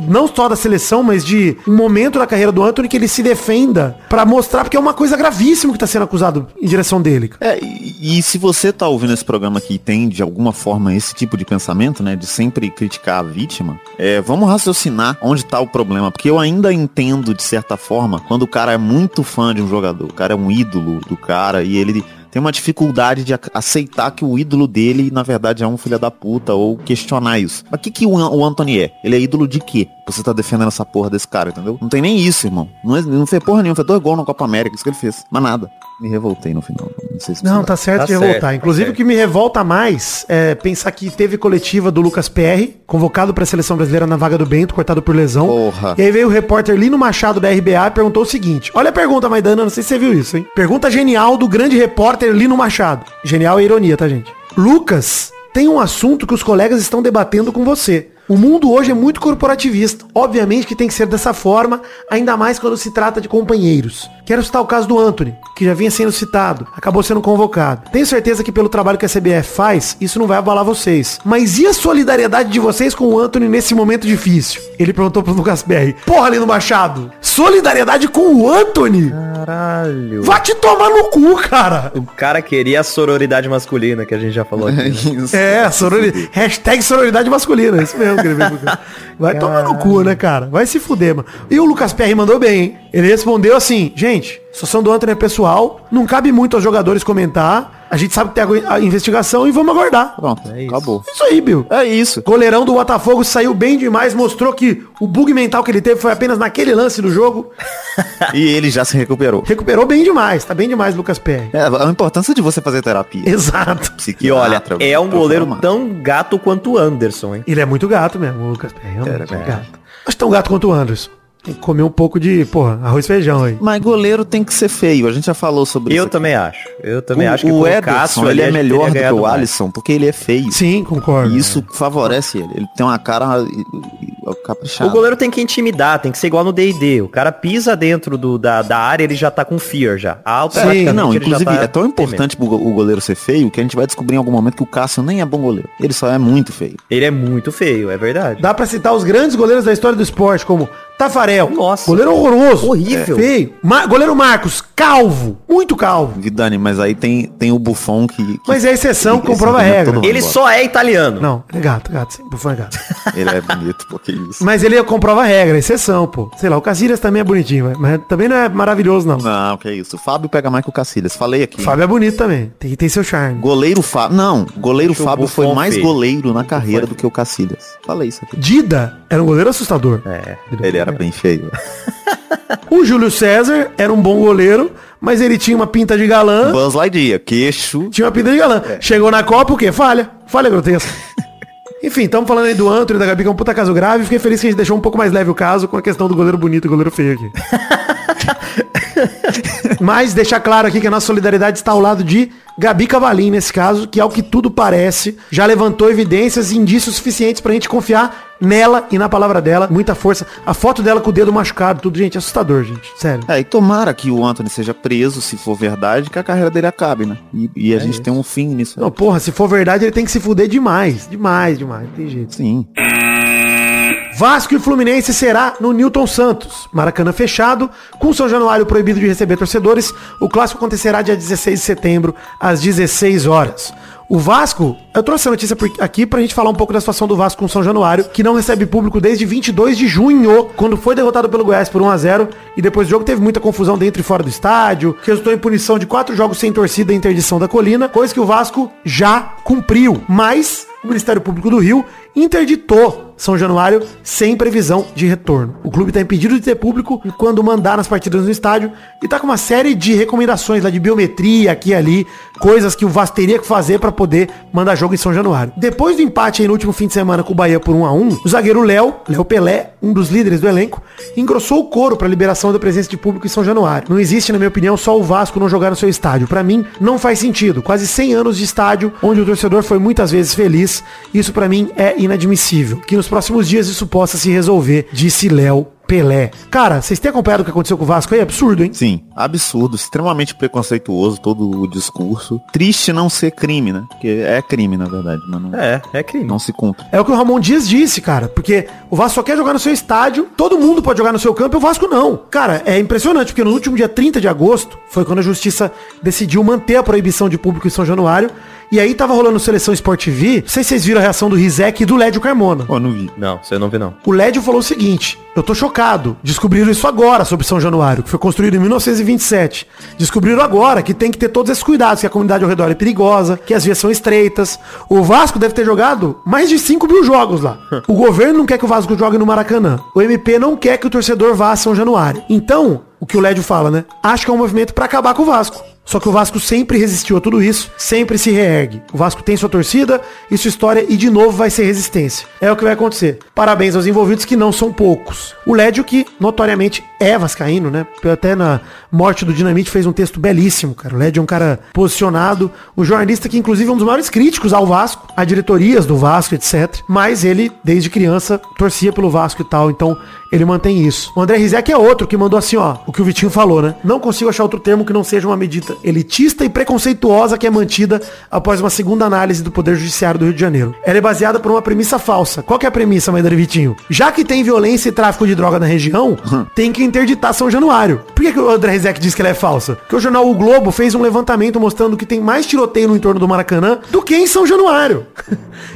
não só da seleção, mas de um momento da carreira do Antony que ele se defenda pra mostrar, porque é uma coisa gravíssima que tá sendo acusado em direção dele. É, e, e se você tá ouvindo esse programa aqui e tem de alguma forma esse tipo de pensamento, né, de sempre criticar a vítima, é, vamos raciocinar onde tá o problema, porque eu ainda entendo de certa forma quando o cara é muito fã de um jogador, o cara é um ídolo do cara e ele... tem uma dificuldade de aceitar que o ídolo dele, na verdade, é um filho da puta, ou questionar isso. Mas o que, que o Antony é? Ele é ídolo de quê? Você tá defendendo essa porra desse cara, entendeu? Não tem nem isso, irmão. Não, não fez porra nenhuma, fez dois gols na Copa América, isso que ele fez. Mas nada. Me revoltei no final. Não, sei se não tá certo tá de revoltar. Certo, inclusive, tá o que me revolta mais é pensar que teve coletiva do Lucas P R, convocado pra seleção brasileira na vaga do Bento, cortado por lesão. Porra. E aí veio o repórter Lino Machado da R B A e perguntou o seguinte. Olha a pergunta, Maidana, não sei se você viu isso, hein? Pergunta genial do grande repórter Lino Machado. Genial é ironia, tá, gente? Lucas, tem um assunto que os colegas estão debatendo com você. O mundo hoje é muito corporativista. Obviamente que tem que ser dessa forma, ainda mais quando se trata de companheiros. Quero citar o caso do Antony, que já vinha sendo citado, acabou sendo convocado. Tenho certeza que pelo trabalho que a C B F faz, isso não vai abalar vocês. Mas e a solidariedade de vocês com o Antony nesse momento difícil? Ele perguntou pro Lucas Berri. Porra, Lino Machado! Solidariedade com o Antony? Caralho. Vai te tomar no cu, cara. O cara queria a sororidade masculina, que a gente já falou aqui. Né? Isso. É, sororidade. Hashtag sororidade masculina, isso mesmo. Vai Caralho. Tomar no cu, né, cara? Vai se fuder, mano. E o Lucas P R mandou bem, hein? Ele respondeu assim, gente, a situação do Antony é pessoal, não cabe muito aos jogadores comentar. A gente sabe que tem a investigação e vamos aguardar. Pronto, é isso. Acabou. Isso aí, Bill. É isso. Goleirão do Botafogo saiu bem demais, mostrou que o bug mental que ele teve foi apenas naquele lance do jogo. E ele já se recuperou. Recuperou bem demais, tá bem demais, Lucas P R. É, a importância de você fazer terapia. Exato. E olha, é um goleiro formar. Tão gato quanto o Anderson, hein? Ele é muito gato mesmo, o Lucas P R. É, muito é. Gato. Acho tão gato quanto o Anderson. Tem que comer um pouco de, porra, arroz e feijão aí. Mas goleiro tem que ser feio, a gente já falou sobre eu isso. Eu também acho. Eu também o, acho que o Ederson, ele é melhor do que o Alisson, mais. Porque ele é feio. Sim, concordo. E isso favorece ele. Ele tem uma cara caprichada. O goleiro tem que intimidar, tem que ser igual no D e D. O cara pisa dentro do, da, da área, ele já tá com fear já. Ah, sim, não, inclusive tá é tão importante temendo. O goleiro ser feio que a gente vai descobrir em algum momento que o Cássio nem é bom goleiro. Ele só é muito feio. Ele é muito feio, é verdade. Dá pra citar os grandes goleiros da história do esporte, como... Tafarel, nossa, goleiro horroroso, horrível, feio. Ma- goleiro Marcos, calvo, muito calvo. Vidane, mas aí tem, tem o Buffon que, que... Mas é exceção que comprova a regra. Ele embora. Só é italiano. Não, ele é gato, gato, sim. Buffon é gato. Ele é bonito, pô, que isso. Mas ele comprova a regra, exceção, pô. Sei lá, o Casillas também é bonitinho, mas também não é maravilhoso, não. Não, que isso. O Fábio pega mais que o Casillas, falei aqui. O Fábio é bonito também, tem que ter seu charme. Goleiro Fábio, não, goleiro Deixa Fábio foi mais feio. Goleiro na carreira do que o Casillas. Falei isso aqui. Dida era um goleiro assustador. É, ele era bem feio. O Júlio César era um bom goleiro, mas ele tinha uma pinta de galã. Buzz Lightyear, queixo. Tinha uma pinta de galã. É. Chegou na Copa, o quê? Falha. Falha grotesca. Enfim, estamos falando aí do Antony, da Gabi, que é um puta caso grave. Fiquei feliz que a gente deixou um pouco mais leve o caso com a questão do goleiro bonito e goleiro feio aqui. Mas deixar claro aqui que a nossa solidariedade está ao lado de Gabi Cavalim, nesse caso, que ao que tudo parece, já levantou evidências e indícios suficientes pra gente confiar nela e na palavra dela. Muita força. A foto dela com o dedo machucado, tudo, gente, é assustador, gente. Sério. É, e tomara que o Antony seja preso, se for verdade, que a carreira dele acabe, né? E, e a é gente isso. Tem um fim nisso. Não, porra, se for verdade, ele tem que se fuder demais. Demais, demais. Não tem jeito. Sim. Vasco e Fluminense será no Newton Santos. Maracanã fechado, com São Januário proibido de receber torcedores. O clássico acontecerá dia dezesseis de setembro, às dezesseis horas. O Vasco, eu trouxe essa notícia aqui pra gente falar um pouco da situação do Vasco com o São Januário, que não recebe público desde vinte e dois de junho, quando foi derrotado pelo Goiás por um a zero, e depois do jogo teve muita confusão dentro e fora do estádio, que resultou em punição de quatro jogos sem torcida e interdição da colina, coisa que o Vasco já cumpriu, mas o Ministério Público do Rio interditou São Januário sem previsão de retorno. O clube está impedido de ter público quando mandar nas partidas no estádio e tá com uma série de recomendações lá de biometria aqui e ali, coisas que o Vasco teria que fazer para poder mandar jogo em São Januário. Depois do empate aí no último fim de semana com o Bahia por um a um, o zagueiro Léo, Léo Pelé, um dos líderes do elenco, engrossou o coro para a liberação da presença de público em São Januário. Não existe, na minha opinião, só o Vasco não jogar no seu estádio. Para mim, não faz sentido. Quase cem anos de estádio, onde o torcedor foi muitas vezes feliz. Isso, para mim, é inadmissível. Que nos próximos dias isso possa se resolver, disse Léo Pelé. Cara, vocês têm acompanhado o que aconteceu com o Vasco aí? É absurdo, hein? Sim, absurdo. Extremamente preconceituoso todo o discurso. Triste não ser crime, né? Porque é crime, na verdade, mano. É, é crime. Não se cumpre. É o que o Ramon Dias disse, cara. Porque o Vasco só quer jogar no seu estádio, todo mundo pode jogar no seu campo e o Vasco não. Cara, é impressionante, porque no último dia trinta de agosto foi quando a Justiça decidiu manter a proibição de público em São Januário. E aí tava rolando Seleção Sport T V. Não sei se vocês viram a reação do Rizek e do Lédio Carmona. Pô, oh, não vi. Não, você não viu, não. O Lédio falou o seguinte: eu tô chocado. Descobriram isso agora sobre São Januário, que foi construído em mil novecentos e vinte e sete. Descobriram agora que tem que ter todos esses cuidados, que a comunidade ao redor é perigosa, que as vias são estreitas. O Vasco deve ter jogado mais de cinco mil jogos lá. O governo não quer que o Vasco jogue no Maracanã. O M P não quer que o torcedor vá a São Januário. Então, o que o Lédio fala, né? Acho que é um movimento pra acabar com o Vasco. Só que o Vasco sempre resistiu a tudo isso, sempre se reergue. O Vasco tem sua torcida e sua história e de novo vai ser resistência. É o que vai acontecer. Parabéns aos envolvidos, que não são poucos. O Lédio, que notoriamente é vascaíno, né? Até na morte do Dinamite fez um texto belíssimo, cara. O Lédio é um cara posicionado, um jornalista que inclusive é um dos maiores críticos ao Vasco, a diretorias do Vasco, etcétera. Mas ele, desde criança, torcia pelo Vasco e tal, então ele mantém isso. O André Rizek é outro que mandou assim, ó, o que o Vitinho falou, né? Não consigo achar outro termo que não seja uma medida elitista e preconceituosa que é mantida após uma segunda análise do Poder Judiciário do Rio de Janeiro. Ela é baseada por uma premissa falsa. Qual que é a premissa, Maidana e Vitinho? Já que tem violência e tráfico de droga na região, tem que interditar São Januário. Por que, que o André Rizek diz que ela é falsa? Porque o jornal O Globo fez um levantamento mostrando que tem mais tiroteio no entorno do Maracanã do que em São Januário.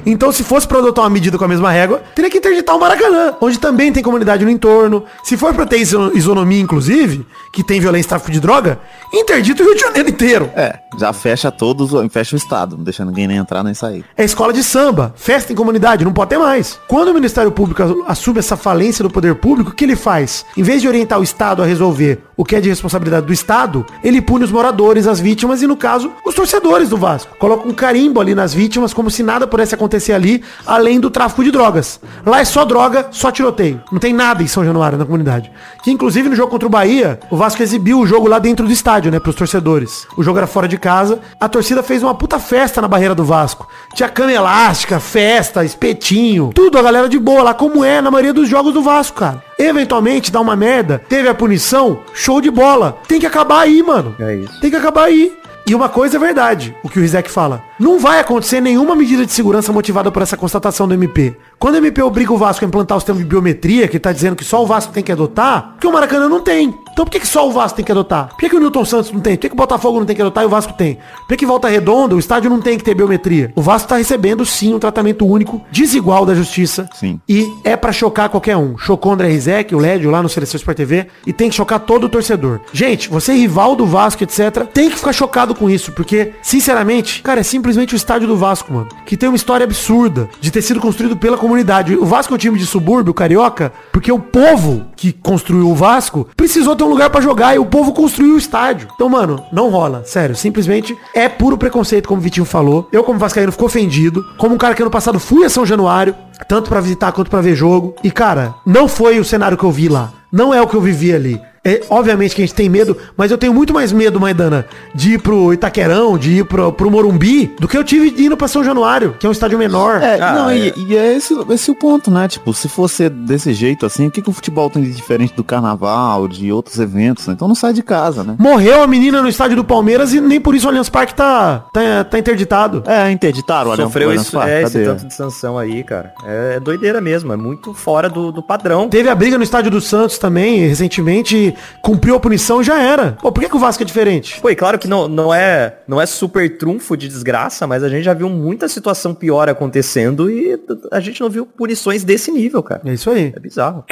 Então, se fosse para adotar uma medida com a mesma régua, teria que interditar o Maracanã, onde também tem comunidade no entorno. Se for para ter isonomia, inclusive, que tem violência e tráfico de droga, interdita o Rio de Janeiro inteiro. É, já fecha todos, fecha o estado, não deixa ninguém nem entrar nem sair. É escola de samba, festa em comunidade, não pode ter mais. Quando o Ministério Público assume essa falência do poder público, o que ele faz? Em vez de orientar o Estado a resolver o que é de responsabilidade do Estado, ele pune os moradores, as vítimas e, no caso, os torcedores do Vasco. Coloca um carimbo ali nas vítimas, como se nada pudesse acontecer ali, além do tráfico de drogas. Lá é só droga, só tiroteio. Não tem nada em São Januário, na comunidade. Que, inclusive, no jogo contra o Bahia, o Vasco exibiu o jogo lá dentro do estádio, né, pros torcedores. O jogo era fora de casa. A torcida fez uma puta festa na barreira do Vasco. Tinha cama elástica, festa, espetinho, tudo, a galera de boa lá, como é na maioria dos jogos do Vasco, cara. Eventualmente dá uma merda, teve a punição, show de bola. Tem que acabar aí, mano. É isso. Tem que acabar aí. E uma coisa é verdade, o que o Rizek fala. Não vai acontecer nenhuma medida de segurança motivada por essa constatação do M P. Quando o M P obriga o Vasco a implantar o sistema de biometria, que tá dizendo que só o Vasco tem que adotar, porque o Maracanã não tem. Então por que, que só o Vasco tem que adotar? Por que, que o Newton Santos não tem? Por que, que o Botafogo não tem que adotar e o Vasco tem? Por que, que Volta Redonda, o estádio não tem que ter biometria? O Vasco tá recebendo, sim, um tratamento único, desigual da justiça. Sim. E é pra chocar qualquer um. Chocou o André Rizek, o Lédio lá no Seleção Sport T V, e tem que chocar todo o torcedor. Gente, você rival do Vasco, etcétera, tem que ficar chocado com isso, porque, sinceramente, cara, é simplesmente o estádio do Vasco, mano, que tem uma história absurda de ter sido construído pela comunidade. O Vasco é um time de subúrbio carioca, porque o povo que construiu o Vasco precisou ter um lugar pra jogar e o povo construiu o estádio. Então, mano, não rola, sério, simplesmente é puro preconceito, como o Vitinho falou. Eu, como vascaíno, fico ofendido, como um cara que ano passado fui a São Januário, tanto pra visitar quanto pra ver jogo, e, cara, não foi o cenário que eu vi lá, não é o que eu vivi ali. É, obviamente que a gente tem medo, mas eu tenho muito mais medo, Maidana, de ir pro Itaquerão, de ir pro, pro Morumbi, do que eu tive de ir pra São Januário, que é um estádio menor. É, ah, não, é. E, e é esse, esse é o ponto, né? Tipo, se fosse desse jeito assim, o que, que o futebol tem de diferente do carnaval, de outros eventos, né? Então não sai de casa, né? Morreu a menina no estádio do Palmeiras e nem por isso o Allianz Parque tá, tá, tá interditado. É, interditaram o Allianz Parque. Sofreu isso, é, esse tanto de sanção aí, cara. É, é doideira mesmo, é muito fora do, do padrão. Teve a briga no estádio do Santos também, recentemente. Cumpriu a punição e já era. Pô, por que, que o Vasco é diferente? Pô, e claro que não, não, é, não é super trunfo de desgraça, mas a gente já viu muita situação pior acontecendo e a gente não viu punições desse nível, cara. É isso aí. É bizarro.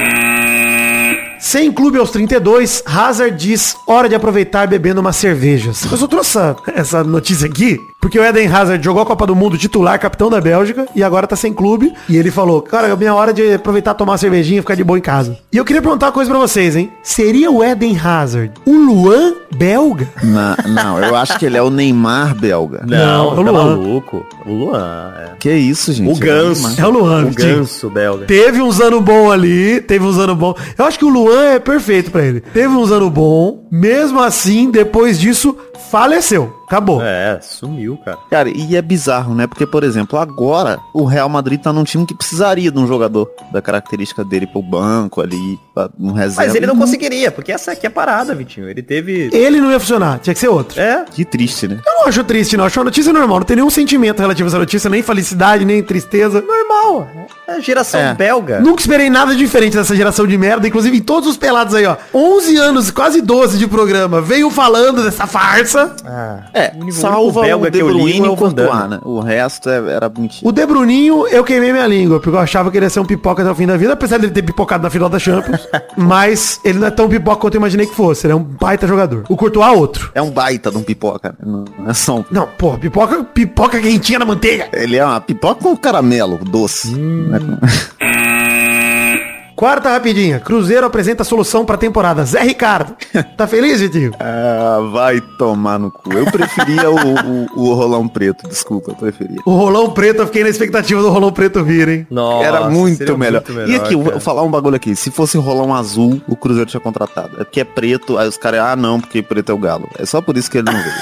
Sem clube aos trinta e dois, Hazard diz hora de aproveitar bebendo umas cervejas. Eu só trouxe essa notícia aqui Porque o Eden Hazard jogou a Copa do Mundo titular, capitão da Bélgica, e agora tá sem clube. E ele falou, cara, minha hora de aproveitar, tomar uma cervejinha e ficar de boa em casa. E eu queria perguntar uma coisa pra vocês, hein? Seria o Eden Hazard o Luan belga? Não, não, eu acho que ele é o Neymar belga. Não, não, é o Luan. Maluco. O Luan, é. Que isso, gente? O Ganso. É o Luan. O Ganso belga. Teve uns anos bons ali, teve uns anos bons. Eu acho que o Luan é perfeito pra ele. Teve uns anos bons, mesmo assim, depois disso, faleceu. Acabou. É, sumiu, cara. Cara, e é bizarro, né? Porque, por exemplo, agora o Real Madrid tá num time que precisaria de um jogador da característica dele pro banco ali, pra um reserva. Mas ele não conseguiria, porque essa aqui é a parada, Vitinho. Ele teve... Ele não ia funcionar, tinha que ser outro. É. Que triste, né? Eu não acho triste, não. Acho uma notícia normal. Não tem nenhum sentimento relativo a essa notícia, nem felicidade, nem tristeza. Normal. É a geração é. belga. Nunca esperei nada diferente dessa geração de merda. Inclusive, em todos os pelados aí, ó. onze anos, quase doze de programa. Veio falando dessa farsa. Ah... É, o salva o, o De Bruyne e o Courtois, né? O resto é, era mentira. O De Bruninho, eu queimei minha língua, porque eu achava que ele ia ser um pipoca até o fim da vida, apesar dele ter pipocado na final da Champions, mas ele não é tão pipoca quanto eu imaginei que fosse. Ele é um baita jogador. O Courtois, outro. É um baita de um pipoca, não é só um... Não, porra, pipoca, pipoca quentinha na manteiga. Ele é uma pipoca com caramelo doce. Hum. Quarta rapidinha. Cruzeiro apresenta a solução pra temporada. Zé Ricardo. Tá feliz, Vitinho? Ah, vai tomar no cu. Eu preferia o, o, o Rolão Preto. Desculpa, eu preferia. O Rolão Preto, eu fiquei na expectativa do Rolão Preto vir, hein? Nossa, era muito melhor. muito melhor. E aqui, vou falar um bagulho aqui. Se fosse o Rolão Azul, o Cruzeiro tinha contratado. É porque é preto, aí os caras, ah, não, porque preto é o Galo. É só por isso que ele não veio.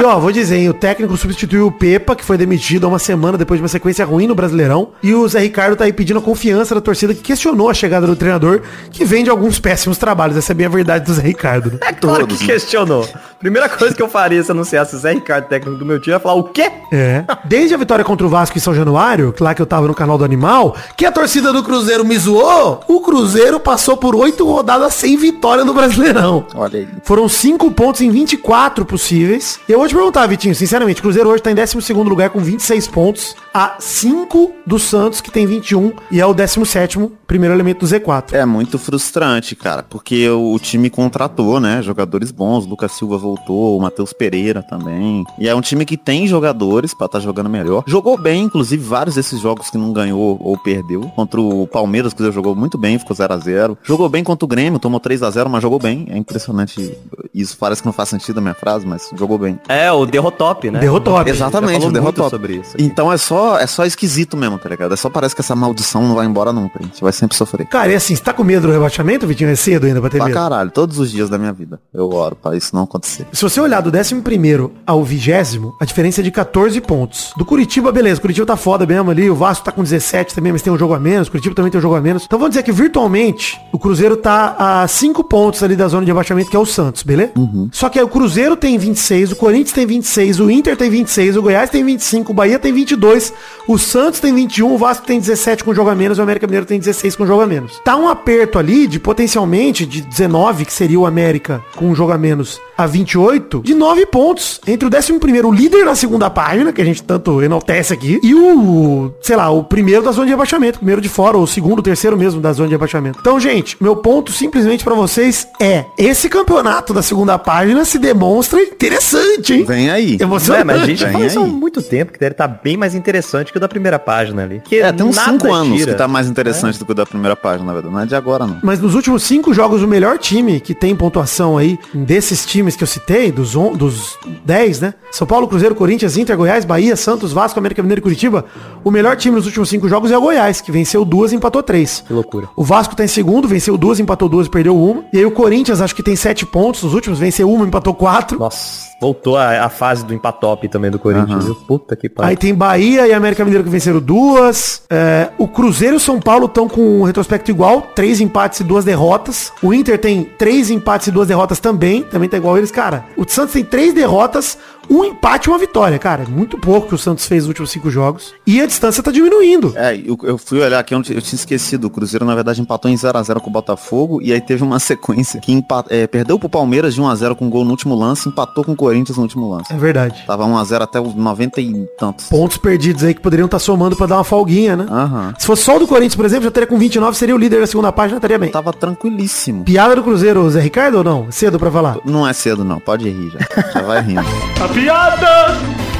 E ó, vou dizer, hein, o técnico substituiu o Pepa, que foi demitido há uma semana depois de uma sequência ruim no Brasileirão. E o Zé Ricardo tá aí pedindo a confiança da torcida, que questionou a chegada do treinador, que vem de alguns péssimos trabalhos. Essa é bem a verdade do Zé Ricardo. Né? É claro que questionou. Primeira coisa que eu faria se anunciasse o Zé Ricardo, técnico do meu time, é falar o quê? É. Desde a vitória contra o Vasco em São Januário, lá que eu tava no canal do Animal, que a torcida do Cruzeiro me zoou, o Cruzeiro passou por oito rodadas sem vitória no Brasileirão. Olha aí. Foram cinco pontos em vinte e quatro possíveis. E eu vou te perguntar, Vitinho, sinceramente, o Cruzeiro hoje tá em décimo segundo lugar com vinte e seis pontos, a cinco do Santos, que tem vinte e um, e é o décimo sétimo, primeiro elemento do Z quatro. É muito frustrante, cara, porque o time contratou, né, jogadores bons, o Lucas Silva voltou, o Matheus Pereira também, e é um time que tem jogadores pra tá jogando melhor. Jogou bem, inclusive, vários desses jogos que não ganhou ou perdeu. Contra o Palmeiras, o Cruzeiro jogou muito bem, ficou zero a zero. Jogou bem contra o Grêmio, tomou três a zero, mas jogou bem. É impressionante, isso parece que não faz sentido a minha frase, mas jogou bem. É, o Derrotop, né? Derrotop. Exatamente, o Derrotop. Sobre isso aqui. Então é só, é só esquisito mesmo, tá ligado? É só parece que essa maldição não vai embora nunca. A gente vai sempre sofrer. Cara, e assim, você tá com medo do rebaixamento, Vitinho? É cedo ainda pra ter medo? Pra caralho, todos os dias da minha vida eu oro pra isso não acontecer. Se você olhar do décimo primeiro ao vigésimo, a diferença é de catorze pontos. Do Curitiba, beleza, o Curitiba tá foda mesmo ali, o Vasco tá com dezessete também, mas tem um jogo a menos, o Curitiba também tem um jogo a menos. Então vamos dizer que virtualmente o Cruzeiro tá a cinco pontos ali da zona de rebaixamento, que é o Santos, beleza? Uhum. Só que aí o Cruzeiro tem vinte e seis, o Corinthians tem vinte e seis, o Inter tem vinte e seis, o Goiás tem vinte e cinco, o Bahia tem vinte e dois, o Santos tem vinte e um, o Vasco tem dezessete com jogo a menos, o América Mineiro tem dezesseis com jogo a menos. Tá um aperto ali de potencialmente de dezenove, que seria o América com jogo a menos, a vinte e oito, de nove pontos entre o décimo primeiro, o líder na segunda página, que a gente tanto enaltece aqui, e o, sei lá, o primeiro da zona de rebaixamento, primeiro de fora, ou o segundo, o terceiro mesmo da zona de rebaixamento. Então, gente, meu ponto simplesmente pra vocês é, esse campeonato da segunda página se demonstra interessante, hein? Vem aí. Emocionante. É, mas a gente fala isso há muito tempo, que deve estar bem mais interessante que o da primeira página ali. Que é, tem uns cinco anos que tá mais interessante é. do que o da primeira página, na verdade. Não é de agora, não. Mas nos últimos cinco jogos, o melhor time que tem pontuação aí, desses times que eu citei, dos, on, dos dez, né? São Paulo, Cruzeiro, Corinthians, Inter, Goiás, Bahia, Santos, Vasco, América Mineiro e Curitiba. O melhor time nos últimos cinco jogos é o Goiás, que venceu duas e empatou três. Que loucura. O Vasco tá em segundo, venceu duas, empatou duas, perdeu uma. E aí o Corinthians, acho que tem sete pontos nos últimos, venceu uma, empatou quatro. Nossa. Voltou a, a fase do empatop também do Corinthians. Uhum. Puta que pariu. Aí tem Bahia e América Mineiro que venceram duas. É, o Cruzeiro e o São Paulo estão com um retrospecto igual. Três empates e duas derrotas. O Inter tem três empates e duas derrotas também. Também tá igual eles, cara. O Santos tem três derrotas, um empate e uma vitória, cara. Muito pouco que o Santos fez nos últimos cinco jogos. E a distância tá diminuindo. É, eu, eu fui olhar aqui, onde eu tinha esquecido. O Cruzeiro, na verdade, empatou em zero a zero com o Botafogo. E aí teve uma sequência que empat, é, perdeu pro Palmeiras de um a zero com um gol no último lance. Empatou com o Corinthians no último lance. É verdade. Tava um a zero até os noventa e tantos. Pontos perdidos aí que poderiam estar tá somando pra dar uma folguinha, né? Uhum. Se fosse só o do Corinthians, por exemplo, já teria com vinte e nove, seria o líder da segunda página, estaria bem. Tava tranquilíssimo. Piada do Cruzeiro, Zé Ricardo, ou não? Cedo pra falar? Não é cedo, não. Pode rir já. Já vai rindo. A piada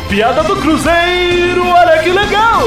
Piada do Cruzeiro, olha que legal!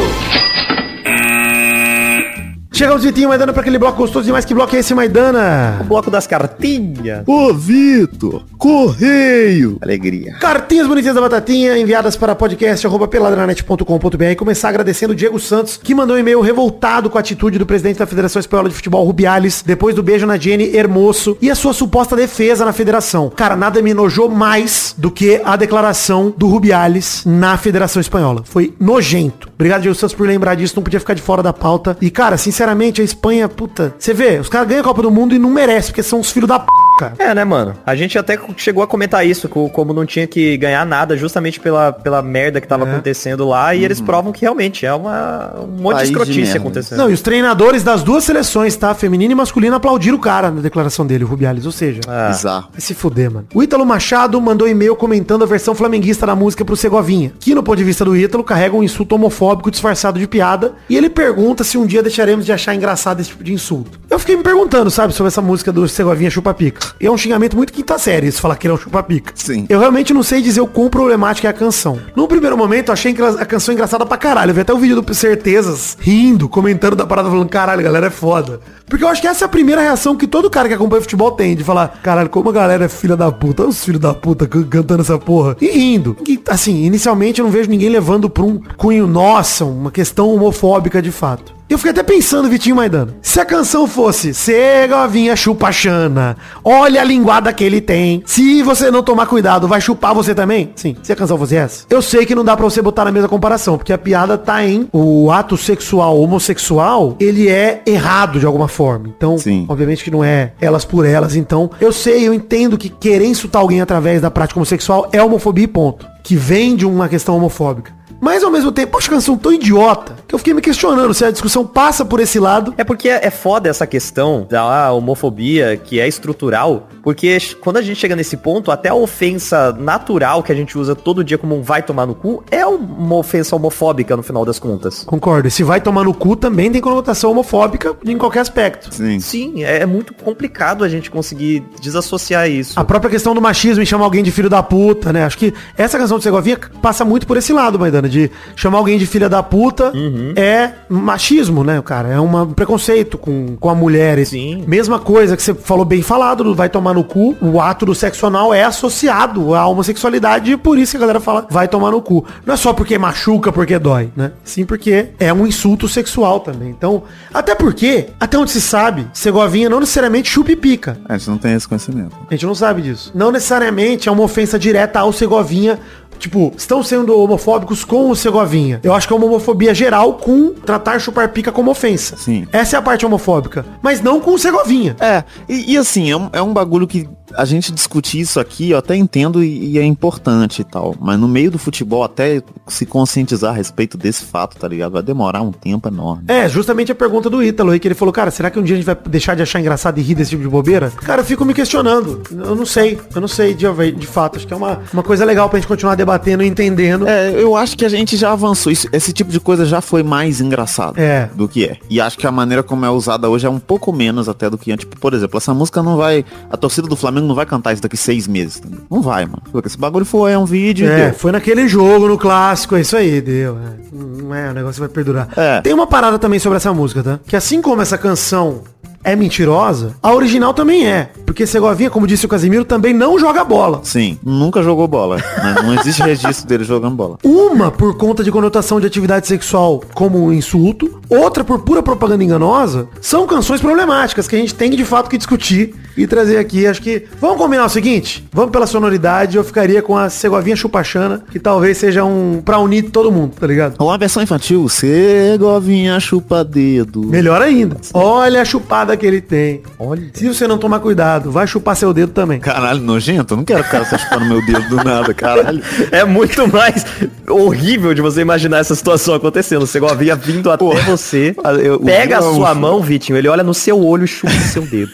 Chegamos, Vitinho Maidana, pra aquele bloco gostoso demais. Que bloco é esse, Maidana? O bloco das cartinhas. Ô, Vitor, correio. Alegria. Cartinhas bonitinhas da batatinha, enviadas para podcast, arroba pelada na net ponto com ponto b r. Começar agradecendo o Diego Santos, que mandou um e-mail revoltado com a atitude do presidente da Federação Espanhola de Futebol, Rubiales, depois do beijo na Jenny Hermoso e a sua suposta defesa na federação. Cara, nada me enojou mais do que a declaração do Rubiales na Federação Espanhola. Foi nojento. Obrigado, Diego Santos, por lembrar disso. Não podia ficar de fora da pauta. E, cara, sinceramente, a Espanha, puta, você vê, os caras ganham a Copa do Mundo e não merecem, porque são os filhos da p... cara. É, né, mano? A gente até chegou a comentar isso, como não tinha que ganhar nada, justamente pela, pela merda que tava é. acontecendo lá, e uhum. eles provam que realmente é uma, um monte País de escrotícia de acontecendo. Não, e os treinadores das duas seleções, tá? Feminina e masculina, aplaudiram o cara na declaração dele, o Rubiales, ou seja, ah. bizarro. Vai se fuder, mano. O Ítalo Machado mandou e-mail comentando a versão flamenguista da música pro Segovinha, que no ponto de vista do Ítalo carrega um insulto homofóbico disfarçado de piada, e ele pergunta se um dia deixaremos de achar engraçado esse tipo de insulto. Eu fiquei me perguntando, sabe, sobre essa música do Segovinha Chupa-Pica. E é um xingamento muito quinta série, isso falar que ele é um chupa-pica. Sim. Eu realmente não sei dizer o quão problemática é a canção. No primeiro momento, eu achei a canção engraçada pra caralho. Eu vi até o um vídeo do Certezas rindo, comentando da parada, falando, caralho, galera é foda. Porque eu acho que essa é a primeira reação que todo cara que acompanha futebol tem, de falar, caralho, como a galera é filha da puta, os filhos da puta cantando essa porra. E rindo. E, assim, inicialmente eu não vejo ninguém levando pra um cunho, nossa, uma questão homofóbica de fato. Eu fiquei até pensando, Vitinho Maidana, se a canção fosse Segovinha chupa Xana, olha a linguada que ele tem, se você não tomar cuidado, vai chupar você também? Sim, se a canção fosse essa. Eu sei que não dá pra você botar na mesma comparação, porque a piada tá em o ato sexual homossexual, ele é errado de alguma forma. Então, sim, obviamente que não é elas por elas. Então, eu sei, eu entendo que querer insultar alguém através da prática homossexual é homofobia e ponto. Que vem de uma questão homofóbica. Mas ao mesmo tempo, poxa, canção tão idiota, que eu fiquei me questionando se a discussão passa por esse lado. É porque é foda essa questão da homofobia, que é estrutural, porque quando a gente chega nesse ponto, até a ofensa natural que a gente usa todo dia como um vai tomar no cu, é uma ofensa homofóbica no final das contas. Concordo, esse vai tomar no cu também tem conotação homofóbica em qualquer aspecto. Sim, Sim é muito complicado a gente conseguir desassociar isso. A própria questão do machismo e chamar alguém de filho da puta, né? Acho que essa canção de Segovinha passa muito por esse lado, Maidana, de chamar alguém de filha da puta uhum. é machismo, né, cara? É um preconceito com, com a mulher. Sim. Mesma coisa que você falou, bem falado, vai tomar no cu. O ato do sexo anal é associado à homossexualidade, e por isso que a galera fala vai tomar no cu. Não é só porque machuca, porque dói, né? Sim, porque é um insulto sexual também. Então, até porque, até onde se sabe, Segovinha não necessariamente chupa e pica. A gente não tem esse conhecimento. A gente não sabe disso. Não necessariamente é uma ofensa direta ao Segovinha. Tipo, estão sendo homofóbicos com o Segovinha. Eu acho que é uma homofobia geral com tratar chupar pica como ofensa. Sim. Essa é a parte homofóbica. Mas não com o Segovinha. É, e, e assim, é um, é um bagulho que a gente discutir isso aqui, eu até entendo e, e é importante e tal. Mas no meio do futebol, até se conscientizar a respeito desse fato, tá ligado? Vai demorar um tempo enorme. É, justamente a pergunta do Ítalo aí, que ele falou, cara, será que um dia a gente vai deixar de achar engraçado e rir desse tipo de bobeira? Cara, eu fico me questionando. Eu não sei. Eu não sei de, de fato. Acho que é uma, uma coisa legal pra gente continuar debatendo. Batendo, entendendo. É, eu acho que a gente já avançou. Isso, esse tipo de coisa já foi mais engraçado é. do que é. E acho que a maneira como é usada hoje é um pouco menos até do que antes. Tipo, por exemplo, essa música não vai... A torcida do Flamengo não vai cantar isso daqui seis meses. Tá? Não vai, mano. Porque esse bagulho foi, é um vídeo. É, deu. Foi naquele jogo, no clássico, é isso aí, deu. É. Não é, o negócio vai perdurar. É. Tem uma parada também sobre essa música, tá? Que assim como essa canção é mentirosa, a original também é. Porque Segovinha, como disse o Casimiro, também não joga bola. Sim, nunca jogou bola. Né? Não existe registro dele jogando bola. Uma por conta de conotação de atividade sexual como insulto, outra por pura propaganda enganosa, são canções problemáticas que a gente tem de fato que discutir e trazer aqui. Acho que vamos combinar o seguinte, vamos pela sonoridade, eu ficaria com a Segovinha Chupa-Xana, que talvez seja um pra unir todo mundo, tá ligado? Ou a versão infantil, Segovinha Chupa-Dedo. Melhor ainda. Sim. Olha a chupada que ele tem. Olha. Se você não tomar cuidado, vai chupar seu dedo também. Caralho, nojento. Eu não quero ficar só chupando meu dedo do nada, caralho. É muito mais horrível de você imaginar essa situação acontecendo. Você igual havia vindo até você, eu, pega a sua mão, Vitinho, ele olha no seu olho e chupa seu dedo.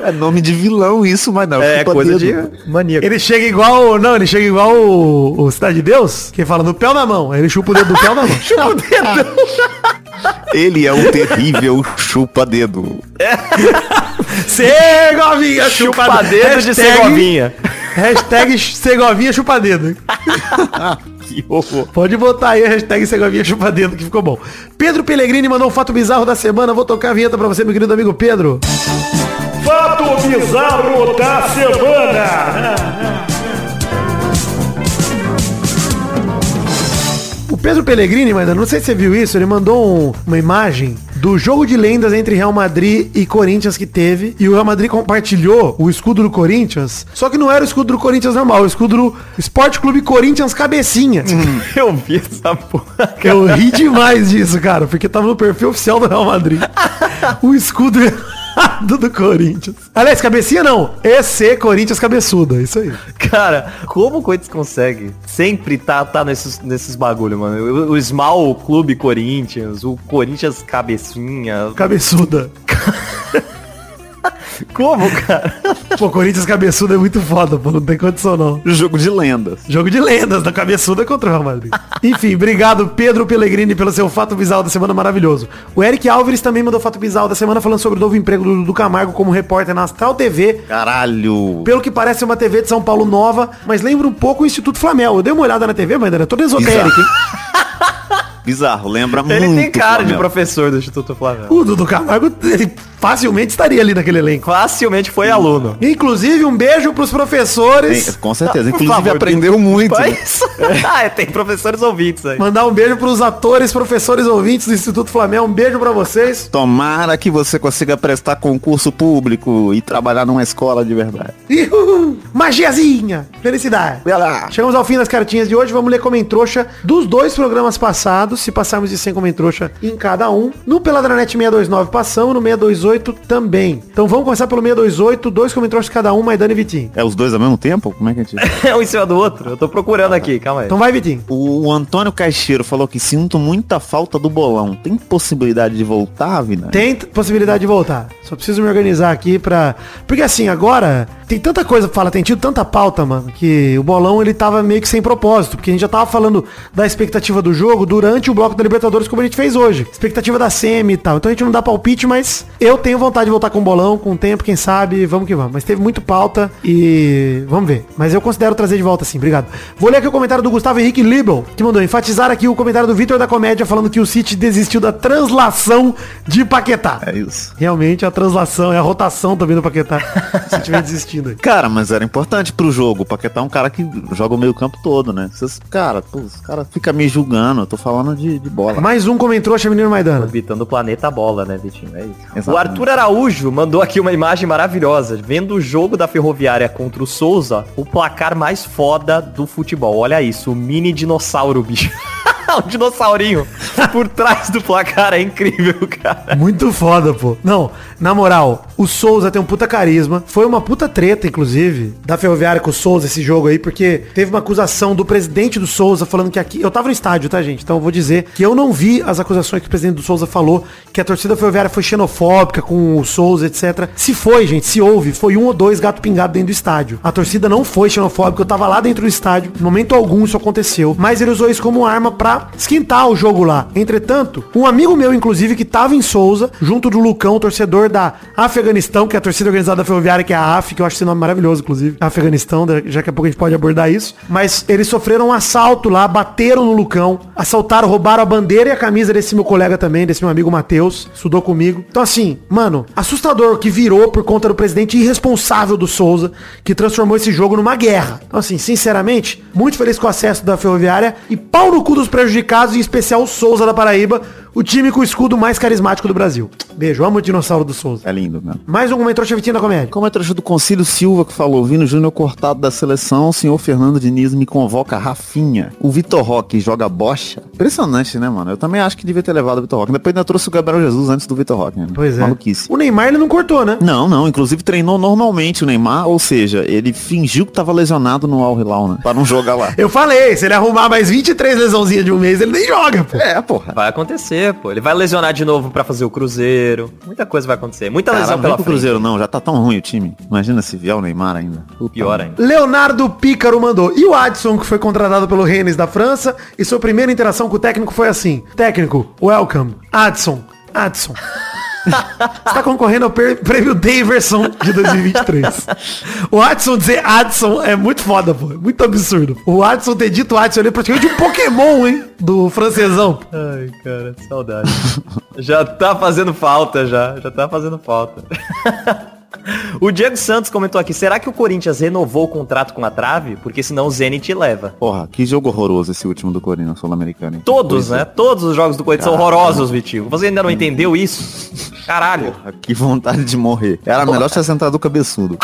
É nome de vilão isso, mas não. É coisa dedo. de maníaco. Ele chega igual... Não, ele chega igual o, o Cidade de Deus, que fala no pé na mão. Aí ele chupa o dedo do pé na mão. Chupa o dedo. Ele é um terrível chupa-dedo. É. Segovinha chupa-dedo. Chupa-dedo de Segovinha. Hashtag Segovinha chupa-dedo. Que horror. Pode botar aí a hashtag Segovinha Chupa Dentro, que ficou bom. Pedro Pellegrini mandou um fato bizarro da semana. Vou tocar a vinheta pra você, meu querido amigo Pedro. Fato bizarro da semana. O Pedro Pellegrini, mas não sei se você viu isso, ele mandou um, uma imagem do jogo de lendas entre Real Madrid e Corinthians que teve, e o Real Madrid compartilhou o escudo do Corinthians, só que não era o escudo do Corinthians normal, o escudo do Esporte Clube Corinthians Cabecinha. Hum, eu vi essa porra, cara. Eu ri demais disso, cara, porque tava no perfil oficial do Real Madrid. O escudo do, do Corinthians. Aliás, Cabecinha não, E C Corinthians Cabeçuda, isso aí. Cara, como o Corinthians consegue sempre tá, tá nesses, nesses bagulho, mano? O, o Small Clube Corinthians, o Corinthians Cabecinha... Cabeçuda. Como, cara? Pô, Corinthians Cabeçuda é muito foda, pô, não tem condição não. Jogo de lendas. Jogo de lendas, da Cabeçuda contra o Real Madrid. Enfim, obrigado Pedro Pellegrini pelo seu fato bizarro da semana maravilhoso. O Eric Alves também mandou fato bizarro da semana falando sobre o novo emprego do Dudu Camargo como repórter na Astral T V. Caralho! Pelo que parece é uma T V de São Paulo nova, mas lembra um pouco o Instituto Flamel. Eu dei uma olhada na T V, mas ainda é toda esotérica, hein? Bizarro, lembra ele muito. Ele tem cara de professor do Instituto Flamengo. O Dudu Camargo, ele facilmente estaria ali naquele elenco. Facilmente foi hum. aluno. Inclusive, um beijo pros professores. Tem, com certeza. Inclusive, por favor, aprendeu muito. Né? É. Tem professores ouvintes aí. Mandar um beijo pros atores, professores ouvintes do Instituto Flamengo. Um beijo pra vocês. Tomara que você consiga prestar concurso público e trabalhar numa escola de verdade. Iuhu. Magiazinha. Felicidade. Vai lá. Chegamos ao fim das cartinhas de hoje. Vamos ler como em trouxa dos dois programas passados. Se passarmos de cem como trouxa em cada um. No Pelada na Net seiscentos e vinte e nove passamos, no seiscentos e vinte e oito também. Então vamos começar pelo seiscentos e vinte e oito, dois como trouxa cada um, Maidana e Vitinho. É os dois ao mesmo tempo? Como é que a gente... É um em cima do outro, eu tô procurando ah, aqui, calma aí. Então vai, Vitinho. O, o Antônio Caixeiro falou que sinto muita falta do bolão. Tem possibilidade de voltar, Vina? Tem possibilidade de voltar. Só preciso me organizar aqui pra... Porque assim, agora... Tem tanta coisa pra falar, tem tido tanta pauta, mano, que o bolão ele tava meio que sem propósito, porque a gente já tava falando da expectativa do jogo durante o bloco da Libertadores, como a gente fez hoje. Expectativa da semi e tal. Então a gente não dá palpite, mas eu tenho vontade de voltar com o bolão, com o tempo, quem sabe, vamos que vamos. Mas teve muito pauta e vamos ver. Mas eu considero trazer de volta sim, obrigado. Vou ler aqui o comentário do Gustavo Henrique Libel, que mandou enfatizar aqui o comentário do Vitor da Comédia falando que o City desistiu da translação de Paquetá. É isso. Realmente a translação, é a rotação também do Paquetá. O City vem desistindo. Cara, mas era importante pro jogo. O Paquetá é um cara que joga o meio campo todo, né? Vocês, cara, pô, os caras ficam me julgando. Eu tô falando de, de bola. Mais um comentou, chama menino Maidana. Habitando o planeta bola, né, Vitinho? É isso. Exatamente. O Arthur Araújo mandou aqui uma imagem maravilhosa. Vendo o jogo da Ferroviária contra o Souza, o placar mais foda do futebol. Olha isso, o mini dinossauro, bicho. Um dinossaurinho por trás do placar. É incrível, cara. Muito foda, pô. Não, na moral, o Souza tem um puta carisma. Foi uma puta treta, inclusive, da Ferroviária com o Souza esse jogo aí, porque teve uma acusação do presidente do Souza falando que aqui... Eu tava no estádio, tá, gente? Então eu vou dizer que eu não vi as acusações que o presidente do Souza falou, que a torcida Ferroviária foi xenofóbica com o Souza, etcétera. Se foi, gente, se houve, foi um ou dois gato pingado dentro do estádio. A torcida não foi xenofóbica, eu tava lá dentro do estádio, em momento algum isso aconteceu, mas ele usou isso como arma pra esquentar o jogo lá. Entretanto, um amigo meu, inclusive, que tava em Souza, junto do Lucão, torcedor da Afeganistão, que é a torcida organizada da Ferroviária, que é a A F, que eu acho esse nome maravilhoso, inclusive. Afeganistão, já que a pouco a gente pode abordar isso. Mas eles sofreram um assalto lá, bateram no Lucão, assaltaram, roubaram a bandeira e a camisa desse meu colega também, desse meu amigo Matheus, estudou comigo. Então assim, mano, assustador o que virou por conta do presidente irresponsável do Souza, que transformou esse jogo numa guerra. Então assim, sinceramente, muito feliz com o acesso da Ferroviária e pau no cu dos prejudicados. Prejudicados, em especial o Souza da Paraíba, o time com o escudo mais carismático do Brasil. Beijo, amo o dinossauro do Souza. É lindo, mano. Mais um comentário Vitinho da Comédia. Comentário do Concílio Silva que falou: Vino Júnior cortado da seleção, o senhor Fernando Diniz me convoca Rafinha. O Vitor Roque joga bocha. Impressionante, né, mano? Eu também acho que devia ter levado o Vitor Roque. Depois ainda trouxe o Gabriel Jesus antes do Vitor Roque, né? Pois é. Maluquice. O Neymar ele não cortou, né? Não, não. Inclusive treinou normalmente o Neymar, ou seja, ele fingiu que tava lesionado no Al Hilal, né? Pra não jogar lá. Eu falei, se ele arrumar mais vinte e três lesãozinhas de um mês, ele nem joga, pô. É, porra. Vai acontecer. Pô, ele vai lesionar de novo pra fazer o Cruzeiro. Muita coisa vai acontecer. Muita Cara, lesão pela frente. Cruzeiro não, já tá tão ruim o time. Imagina se vier o Neymar ainda. O pior ainda. Leonardo Pícaro mandou. E o Adson, que foi contratado pelo Rennes da França, e sua primeira interação com o técnico foi assim. Técnico, welcome. Adson, Adson. Está concorrendo ao prêmio Day versão de dois mil e vinte e três. O Adson dizer Adson é muito foda, pô. Muito absurdo. O Adson ter dito Adson, ele é praticamente um Pokémon, hein? Do francesão. Ai, cara, saudade. Já tá fazendo falta, já. Já tá fazendo falta. O Diego Santos comentou aqui, será que o Corinthians renovou o contrato com a trave? Porque senão o Zenit leva. Porra, que jogo horroroso esse último do Corinthians, sul-americano. Hein? Todos, né? Todos os jogos do Corinthians Caraca. são horrorosos, Vitinho. Você ainda não entendeu isso? Caralho. Porra, que vontade de morrer. Era Porra. melhor se assentar do cabeçudo.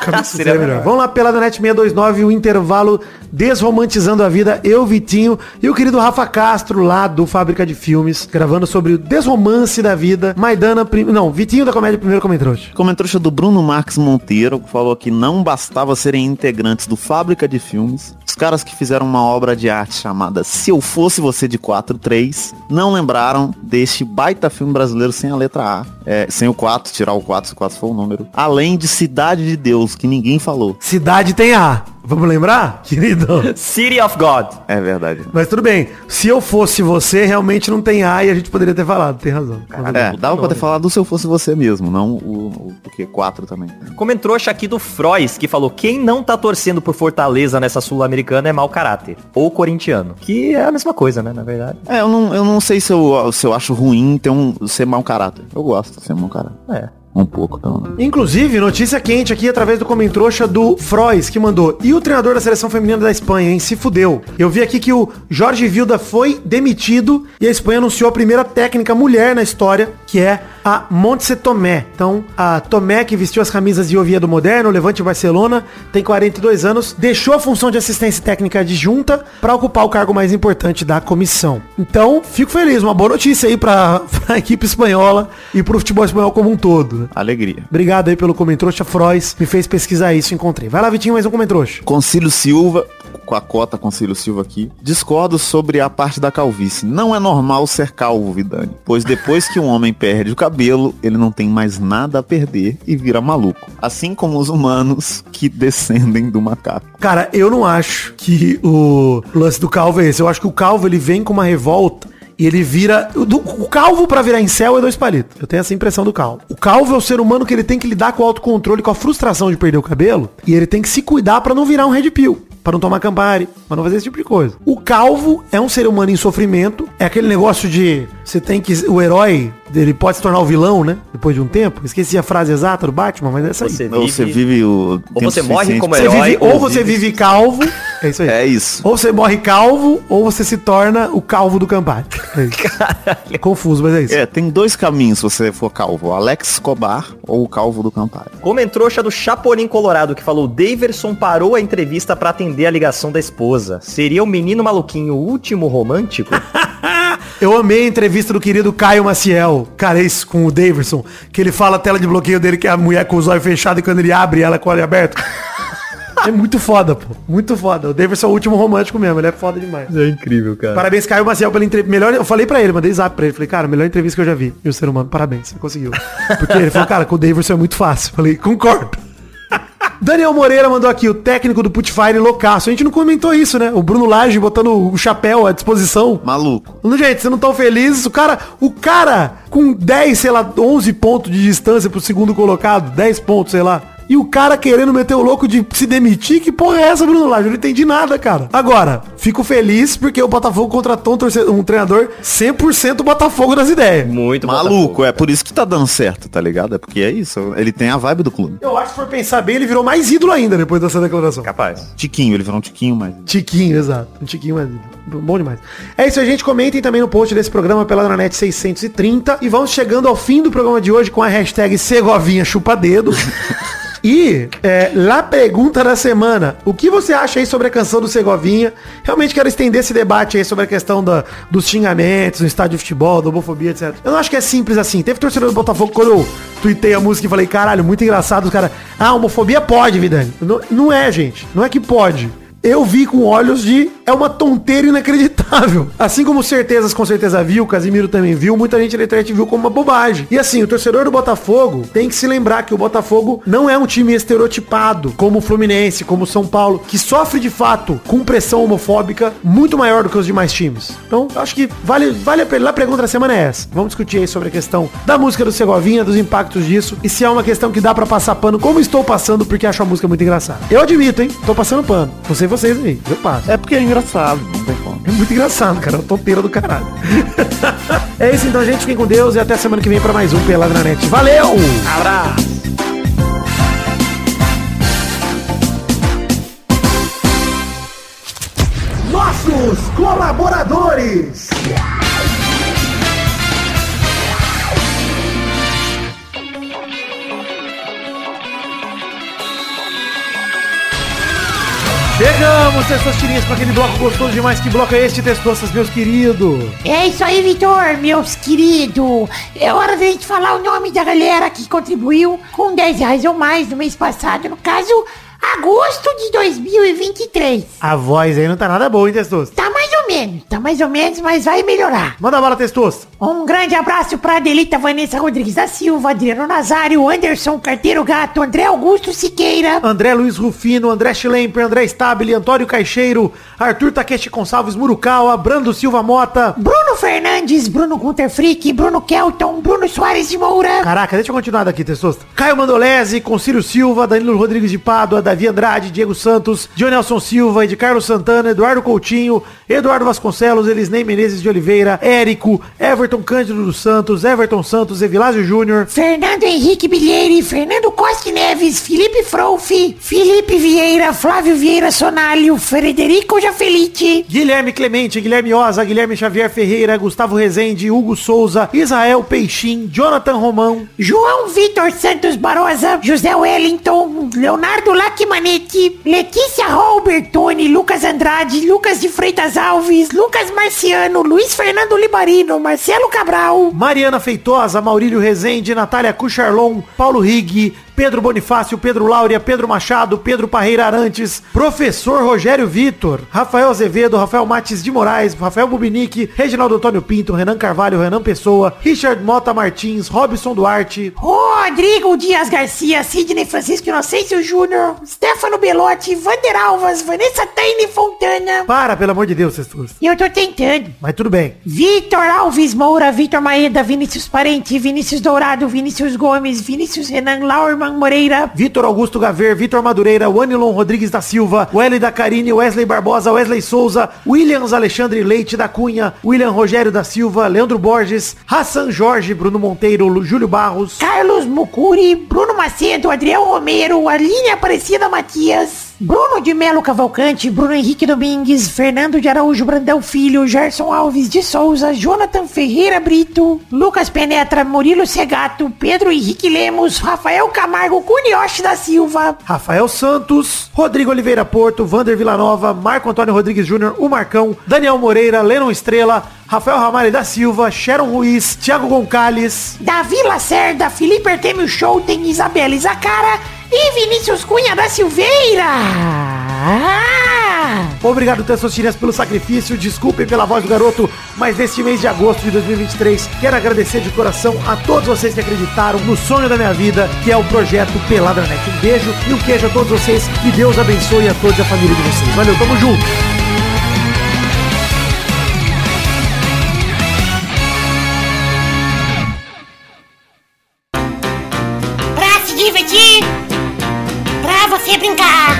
cabeçudo Seria melhor. melhor. Vamos lá, Pelada Net seiscentos e vinte e nove, o intervalo desromantizando a vida. Eu, Vitinho e o querido Rafa Castro, lá do Fábrica de Filmes, gravando sobre o desromance da vida. Maidana, prim... não, Vitinho da Comédia primeiro comentou hoje. Comentou trouxa do Bruno Marques Monteiro, que falou que não bastava serem integrantes do Fábrica de Filmes, os caras que fizeram uma obra de arte chamada Se Eu Fosse Você de quatro três, não lembraram deste baita filme brasileiro sem a letra A, é, sem o quatro, tirar o quatro se o quatro for o número, além de Cidade de Deus, que ninguém falou. Cidade tem A. Vamos lembrar, querido? City of God. É verdade. Mas tudo bem. Se eu fosse você, realmente não tem A e a gente poderia ter falado. Tem razão. Cara, é, dava pra ter falado se eu fosse você mesmo, não o, o que quatro também. Comentou aqui do Frois, que falou, quem não tá torcendo por Fortaleza nessa Sul-Americana é mau caráter. Ou corintiano. Que é a mesma coisa, né, na verdade. É, eu não, eu não sei se eu, se eu acho ruim ter um, ser mau caráter. Eu gosto de ser mau caráter. É. Um pouco, então. Inclusive, notícia quente aqui através do comentrouxa do Frois, que mandou. E o treinador da seleção feminina da Espanha, hein? Se fudeu. Eu vi aqui que o Jorge Vilda foi demitido e a Espanha anunciou a primeira técnica mulher na história, que é a Montse Tomé. Então, a Tomé, que vestiu as camisas de Oviedo Moderno, Levante Barcelona, tem quarenta e dois anos, deixou a função de assistência técnica adjunta para ocupar o cargo mais importante da comissão. Então, fico feliz. Uma boa notícia aí para a equipe espanhola e para o futebol espanhol como um todo. Alegria. Obrigado aí pelo comentrouxa, Frois. Me fez pesquisar isso e encontrei. Vai lá, Vitinho, mais um comentrouxa. Concílio Silva, com a cota Concílio Silva aqui. Discordo sobre a parte da calvície. Não é normal ser calvo, Vidane. Pois depois que um homem perde o cabelo, ele não tem mais nada a perder e vira maluco. Assim como os humanos que descendem do macaco. Cara, eu não acho que o lance do calvo é esse. Eu acho que o calvo, ele vem com uma revolta. E ele vira... Do, o calvo pra virar incel é dois palitos. Eu tenho essa impressão do calvo. O calvo é o ser humano que ele tem que lidar com o autocontrole, com a frustração de perder o cabelo. E ele tem que se cuidar pra não virar um red pill. Pra não tomar Campari. Pra não fazer esse tipo de coisa. O calvo é um ser humano em sofrimento. É aquele negócio de... Você tem que... O herói... Ele pode se tornar o vilão, né? Depois de um tempo. Esqueci a frase exata do Batman, mas é essa aí. Você vive, você vive o... Ou você morre como herói. Você vive, ou, ou você vive, vive calvo. É isso aí. É isso. Ou você morre calvo, ou você se torna o calvo do Campari. É isso. Caralho. Confuso, mas é isso. É, tem dois caminhos se você for calvo. Alex Escobar ou o calvo do Campari. Comentrouxa do Chapolin Colorado, que falou, Daverson parou a entrevista pra atender a ligação da esposa. Seria o menino maluquinho o último romântico? Eu amei a entrevista do querido Caio Maciel, Carês, com o Daverson, que ele fala a tela de bloqueio dele, que é a mulher com os olhos fechados, e quando ele abre, ela com o olho aberto. É muito foda, pô. Muito foda. O Daverson é o último romântico mesmo. Ele é foda demais. É incrível, cara. Parabéns, Caio Maciel, pela entrevista. Melhor... Eu falei pra ele, mandei zap pra ele. Falei, cara, melhor entrevista que eu já vi. E o ser humano, parabéns, você conseguiu. Porque ele falou, cara, com o Daverson é muito fácil. Falei, concordo. Daniel Moreira mandou aqui, o técnico do Putfire loucaço. A gente não comentou isso, né? O Bruno Lage botando o chapéu à disposição. Maluco. Gente, vocês não estão felizes? O cara, o cara com dez, sei lá, onze pontos de distância pro segundo colocado, dez pontos, sei lá. E o cara querendo meter o louco de se demitir? Que porra é essa, Bruno Lage? Eu não entendi nada, cara. Agora, fico feliz porque o Botafogo contratou um, torcedor, um treinador cem por cento Botafogo das ideias. Muito maluco, Botafogo, é por isso que tá dando certo, tá ligado? É porque é isso, ele tem a vibe do clube. Eu acho que se for pensar bem, ele virou mais ídolo ainda depois dessa declaração. Capaz. Tiquinho, ele virou um tiquinho mais ídolo. Tiquinho, exato. Um tiquinho mais ídolo. Bom demais. É isso, a gente comentem também no post desse programa Pelada na Net seiscentos e trinta. E vamos chegando ao fim do programa de hoje com a hashtag Segovinha Chupa Dedo. E, é, lá pergunta da semana, o que você acha aí sobre a canção do Segovinha? Realmente quero estender esse debate aí sobre a questão da, dos xingamentos, do estádio de futebol, da homofobia, etcétera. Eu não acho que é simples assim. Teve torcedor do Botafogo, quando eu tuitei a música e falei, caralho, muito engraçado, os caras, ah, homofobia pode, Vidane. Não, não é, gente. Não é que pode. eu vi com olhos de... é uma tonteira inacreditável. Assim como certezas com certeza viu, Casimiro também viu, muita gente na internet viu como uma bobagem. E assim, o torcedor do Botafogo tem que se lembrar que o Botafogo não é um time estereotipado, como o Fluminense, como o São Paulo, que sofre de fato com pressão homofóbica muito maior do que os demais times. Então, eu acho que vale, vale a pergunta da semana é essa. Vamos discutir aí sobre a questão da música do Segovinha, dos impactos disso, e se é uma questão que dá pra passar pano, como estou passando, porque acho a música muito engraçada. Eu admito, hein? Tô passando pano. Não sei vocês aí, eu passo. É porque é engraçado, não tem como. É muito engraçado, cara. Eu tô pera do caralho. É isso então, gente. Fiquem com Deus e até semana que vem pra mais um Pelada na Net. Valeu! Abraço! Nossos colaboradores! Chegamos, Testostinhas, tirinhas para aquele bloco gostoso demais. Que bloco é este, Testostas, meus queridos? É isso aí, Vitor, meus queridos. É hora da gente falar o nome da galera que contribuiu com dez reais ou mais no mês passado. No caso, agosto de dois mil e vinte e três. A voz aí não tá nada boa, hein, Testostas? Tá mais ou menos, tá mais ou menos, mas vai melhorar. Manda bala, Testostas. Um grande abraço pra Adelita Vanessa Rodrigues da Silva, Adriano Nazário, Anderson Carteiro Gato, André Augusto Siqueira, André Luiz Rufino, André Schlemper, André Stabile, Antônio Caixeiro, Arthur Takeshi Gonçalves Murucawa, Brando Silva Mota, Bruno Fernandes, Bruno Gunter Frick, Bruno Kelton, Bruno Soares de Moura. Caraca, deixa eu continuar daqui, Testostas. Caio Mandolese, Concílio Silva, Danilo Rodrigues de Pádua, Davi Andrade, Diego Santos, Dionelson Silva, Ed Carlos Santana, Eduardo Coutinho, Eduardo Vasconcelos, Elisnei Menezes de Oliveira, Érico, Everton Cândido dos Santos, Everton Santos, Evilásio Júnior, Fernando Henrique Bilheire, Fernando Costa Neves, Felipe Frouffi, Felipe Vieira, Flávio Vieira Sonalho, Frederico Jafelite, Guilherme Clemente, Guilherme Oza, Guilherme Xavier Ferreira, Gustavo Rezende, Hugo Souza, Israel Peixim, Jonathan Romão, João Vitor Santos Barosa, José Wellington, Leonardo Lacmanete, Letícia Robertoni, Lucas Andrade, Lucas de Freitas Alves, Lucas Marciano, Luiz Fernando Libarino, Marcelo Marcelo Cabral, Mariana Feitosa, Maurílio Rezende, Natália Cucharlon, Paulo Rigg, Pedro Bonifácio, Pedro Laura, Pedro Machado, Pedro Parreira Arantes, Professor Rogério Vitor, Rafael Azevedo, Rafael Matis de Moraes, Rafael Bubinique, Reginaldo Antônio Pinto, Renan Carvalho, Renan Pessoa, Richard Mota Martins, Robson Duarte, Rodrigo Dias Garcia, Sidney Francisco Inocêncio Júnior, Stefano Belotti, Vander Alvas, Vanessa Taine Fontana. Para, pelo amor de Deus, Cestus. Eu tô tentando. Mas tudo bem. Vitor Alves Moura, Vitor Maeda, Vinícius Parente, Vinícius Dourado, Vinícius Gomes, Vinícius Renan Lauer Moreira, Vitor Augusto Gaver, Vitor Madureira, Wanilon Rodrigues da Silva, Welly da Carine, Wesley Barbosa, Wesley Souza, Williams Alexandre Leite da Cunha, William Rogério da Silva, Leandro Borges, Hassan Jorge, Bruno Monteiro, Júlio Barros, Carlos Mucuri, Bruno Macedo, Adriel Romero, Aline Aparecida Matias, Bruno de Melo Cavalcante, Bruno Henrique Domingues, Fernando de Araújo Brandão Filho, Gerson Alves de Souza, Jonathan Ferreira Brito, Lucas Penetra, Murilo Segato, Pedro Henrique Lemos, Rafael Camargo Cunioche da Silva, Rafael Santos, Rodrigo Oliveira Porto, Vander Villanova, Marco Antônio Rodrigues Júnior, o Marcão, Daniel Moreira, Lennon Estrela, Rafael Ramalho da Silva, Sharon Ruiz, Thiago Goncalves, Davi Lacerda, Felipe Artemio Schouten, Isabela Izacara e Vinícius Cunha da Silveira. Ah! Obrigado, Testostinhas, pelo sacrifício. Desculpem pela voz do garoto, mas neste mês de agosto de dois mil e vinte e três, quero agradecer de coração a todos vocês que acreditaram no sonho da minha vida, que é o projeto Pelada na Net. Um beijo e um queijo a todos vocês. Que Deus abençoe a toda a família de vocês. Valeu, tamo junto. Brincar,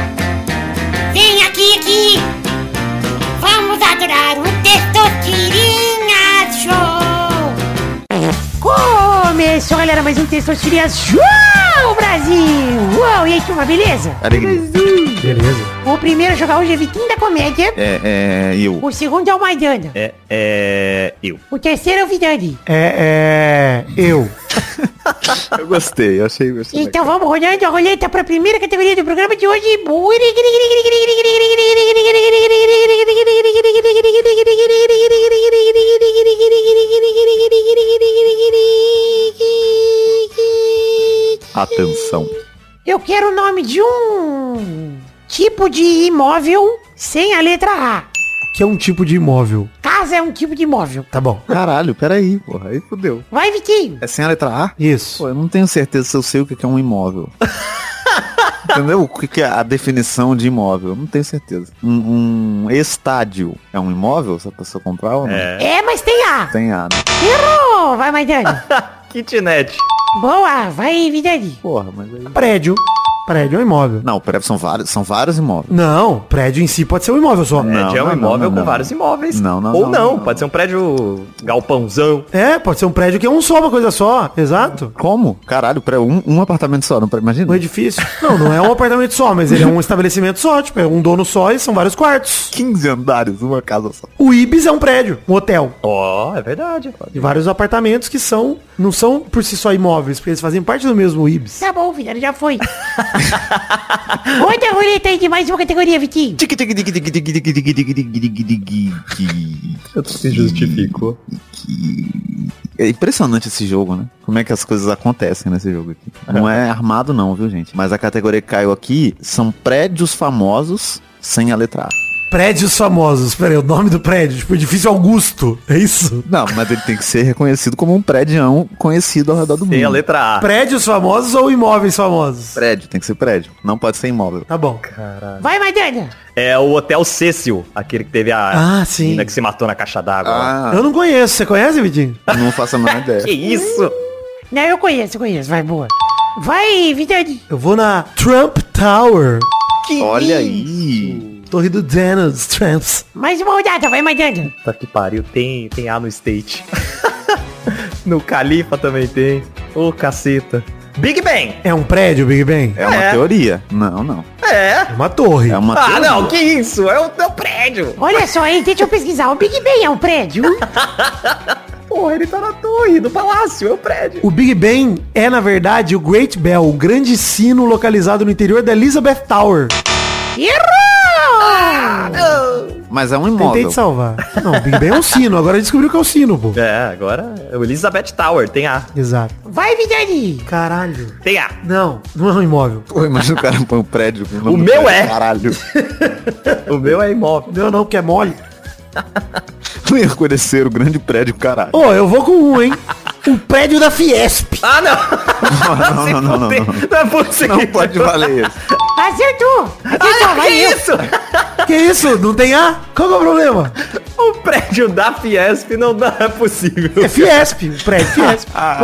vem aqui, aqui, vamos adorar o Testostinhas Show. Começou, galera, mais um Testostinhas Show, Brasil. Uou, e aí, turma, beleza? Alegria. Beleza. O primeiro a jogar hoje é Vitinho da Comédia. É, é, eu. O segundo é o Maidana. É, é, eu. O terceiro é o Vidani. É, é, eu. Eu gostei, eu achei gostei. Então vamos rodando a roleta para a primeira categoria do programa de hoje. Atenção. Eu quero o nome de um tipo de imóvel sem a letra A. Que é um tipo de imóvel. Casa é um tipo de imóvel. Tá bom. Caralho, peraí, porra. Aí fodeu. Vai, Vitinho. É sem a letra A? Isso. Pô, eu não tenho certeza se eu sei o que é um imóvel. Entendeu? O que é a definição de imóvel? Eu não tenho certeza. Um, um estádio é um imóvel? Se a pessoa comprar ou não? É, é mas tem A. Tem A, né? Errou! Vai, Maidana. Kitnet. Boa, vai, Vidani. Porra, mas aí... Prédio. Prédio é um imóvel. Não, prédio são vários, são vários imóveis. Não, prédio em si pode ser um imóvel só. Prédio não, é um não, imóvel não, não, com não. vários imóveis. Não, não, Ou não, não, não, pode ser um prédio galpãozão. É, pode ser um prédio que é um só, uma coisa só. Exato. Como? Caralho, um, um apartamento só, não imagina? Um edifício. Não, não é um apartamento só, mas ele é um estabelecimento só. Tipo, é um dono só e são vários quartos. quinze andares, uma casa só. O Ibis é um prédio, um hotel. Ó, oh, é verdade. E vários apartamentos que são, não são por si só imóveis, porque eles fazem parte do mesmo Ibis. Tá bom, filho, já foi. Outra roleta aí de mais uma categoria, Vitinho. Eu se justificou. É impressionante esse jogo, né? Como é que as coisas acontecem nesse jogo aqui. Não é armado não, viu, gente? Mas a categoria que caiu aqui são prédios famosos sem a letra A. Prédios famosos, peraí, o nome do prédio, tipo, Edifício Augusto, é isso? Não, mas ele tem que ser reconhecido como um prédio conhecido ao redor do mundo. Tem a letra A. Prédios famosos ou imóveis famosos? Prédio, tem que ser prédio, não pode ser imóvel. Tá bom. Caralho. Vai, Maidana! É o Hotel Cecil, aquele que teve a ah, sim. menina que se matou na caixa d'água. Ah. Eu não conheço, você conhece, Vidinho? Não faço a menor ideia. Que isso? Não, eu conheço, eu conheço, vai, boa. Vai, Vidinho! Eu vou na Trump Tower. Que Olha isso. aí! Torre do Dennis, Tramps. Mais uma rodada, vai, Maidana. Tá que pariu, tem, tem A no State. No Califa também tem. Ô, oh, caceta. Big Bang. É um prédio, Big Bang? É, é uma teoria. Não, não. É. É uma torre. É uma ah, teoria. Não, que isso? É o teu prédio. Olha só, hein, deixa eu pesquisar. O Big Bang é um prédio? Porra, ele tá na torre do palácio, é o prédio. O Big Ben é, na verdade, o Great Bell, o grande sino localizado no interior da Elizabeth Tower. Errou! Ah, mas é um imóvel. Tentei te salvar. Não, o Big Ben é um sino. Agora descobriu que é um sino, pô. É, agora é o Elizabeth Tower. Tem A. Exato. Vai, Vidani. Caralho. Tem A. Não, não é um imóvel. Pô, imagina o cara põe um prédio. O meu prédio. É. Caralho. O meu é imóvel. Meu não, porque é mole. Não ia conhecer o grande prédio, caralho. Ô, oh, eu vou com um, hein. O prédio da Fiesp. Ah, não. Não, não, não, não, não, não. Não é possível. Não pode valer isso. Acertou! Acertou, ah, vai que isso? Que isso? Não tem A? Qual que é o problema? O prédio da Fiesp não dá, é possível. É Fiesp, o prédio Fiesp. Ah,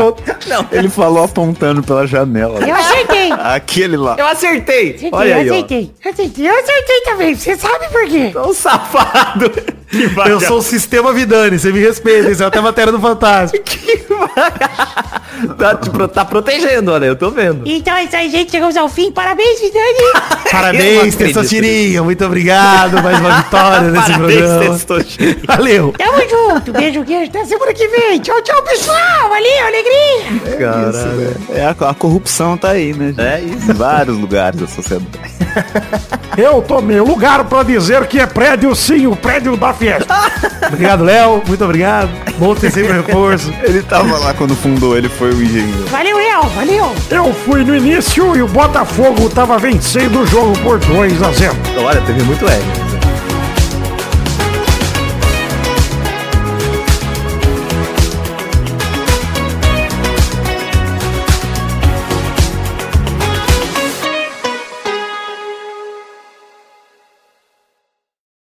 não. Ele falou apontando pela janela. Eu acertei. Aquele lá. Eu acertei. acertei Olha eu aí, acertei. Eu acertei. Eu acertei também. Você sabe por quê? Sou um safado. Que vai eu já. Sou o Sistema Vidane. Você me respeita. Isso é até matéria do Fantástico. Que vai... tá, te pro... tá protegendo, olha. Eu tô vendo. Então é isso aí, gente. Chegamos ao fim. Parabéns, Vidane. Parabéns, Testotirinha. Muito obrigado. Mais uma vitória nesse programa. Parabéns, Testotirinha. Valeu. Tamo junto. Beijo, queijo. Até semana que vem. Tchau, tchau, pessoal. Valeu, alegria. É Caralho. Isso, velho. É, a, a corrupção tá aí, né, gente? É isso. Em vários lugares da sociedade. Eu tomei lugar pra dizer que é prédio, sim, o prédio da festa. Obrigado, Léo. Muito obrigado. Bom ter sempre reforço. Ele tava lá quando fundou, ele foi o engenheiro. Valeu, Léo. Valeu. Eu fui no início e o Botafogo tava vencendo o jogo por dois a zero. Olha, teve muito erro.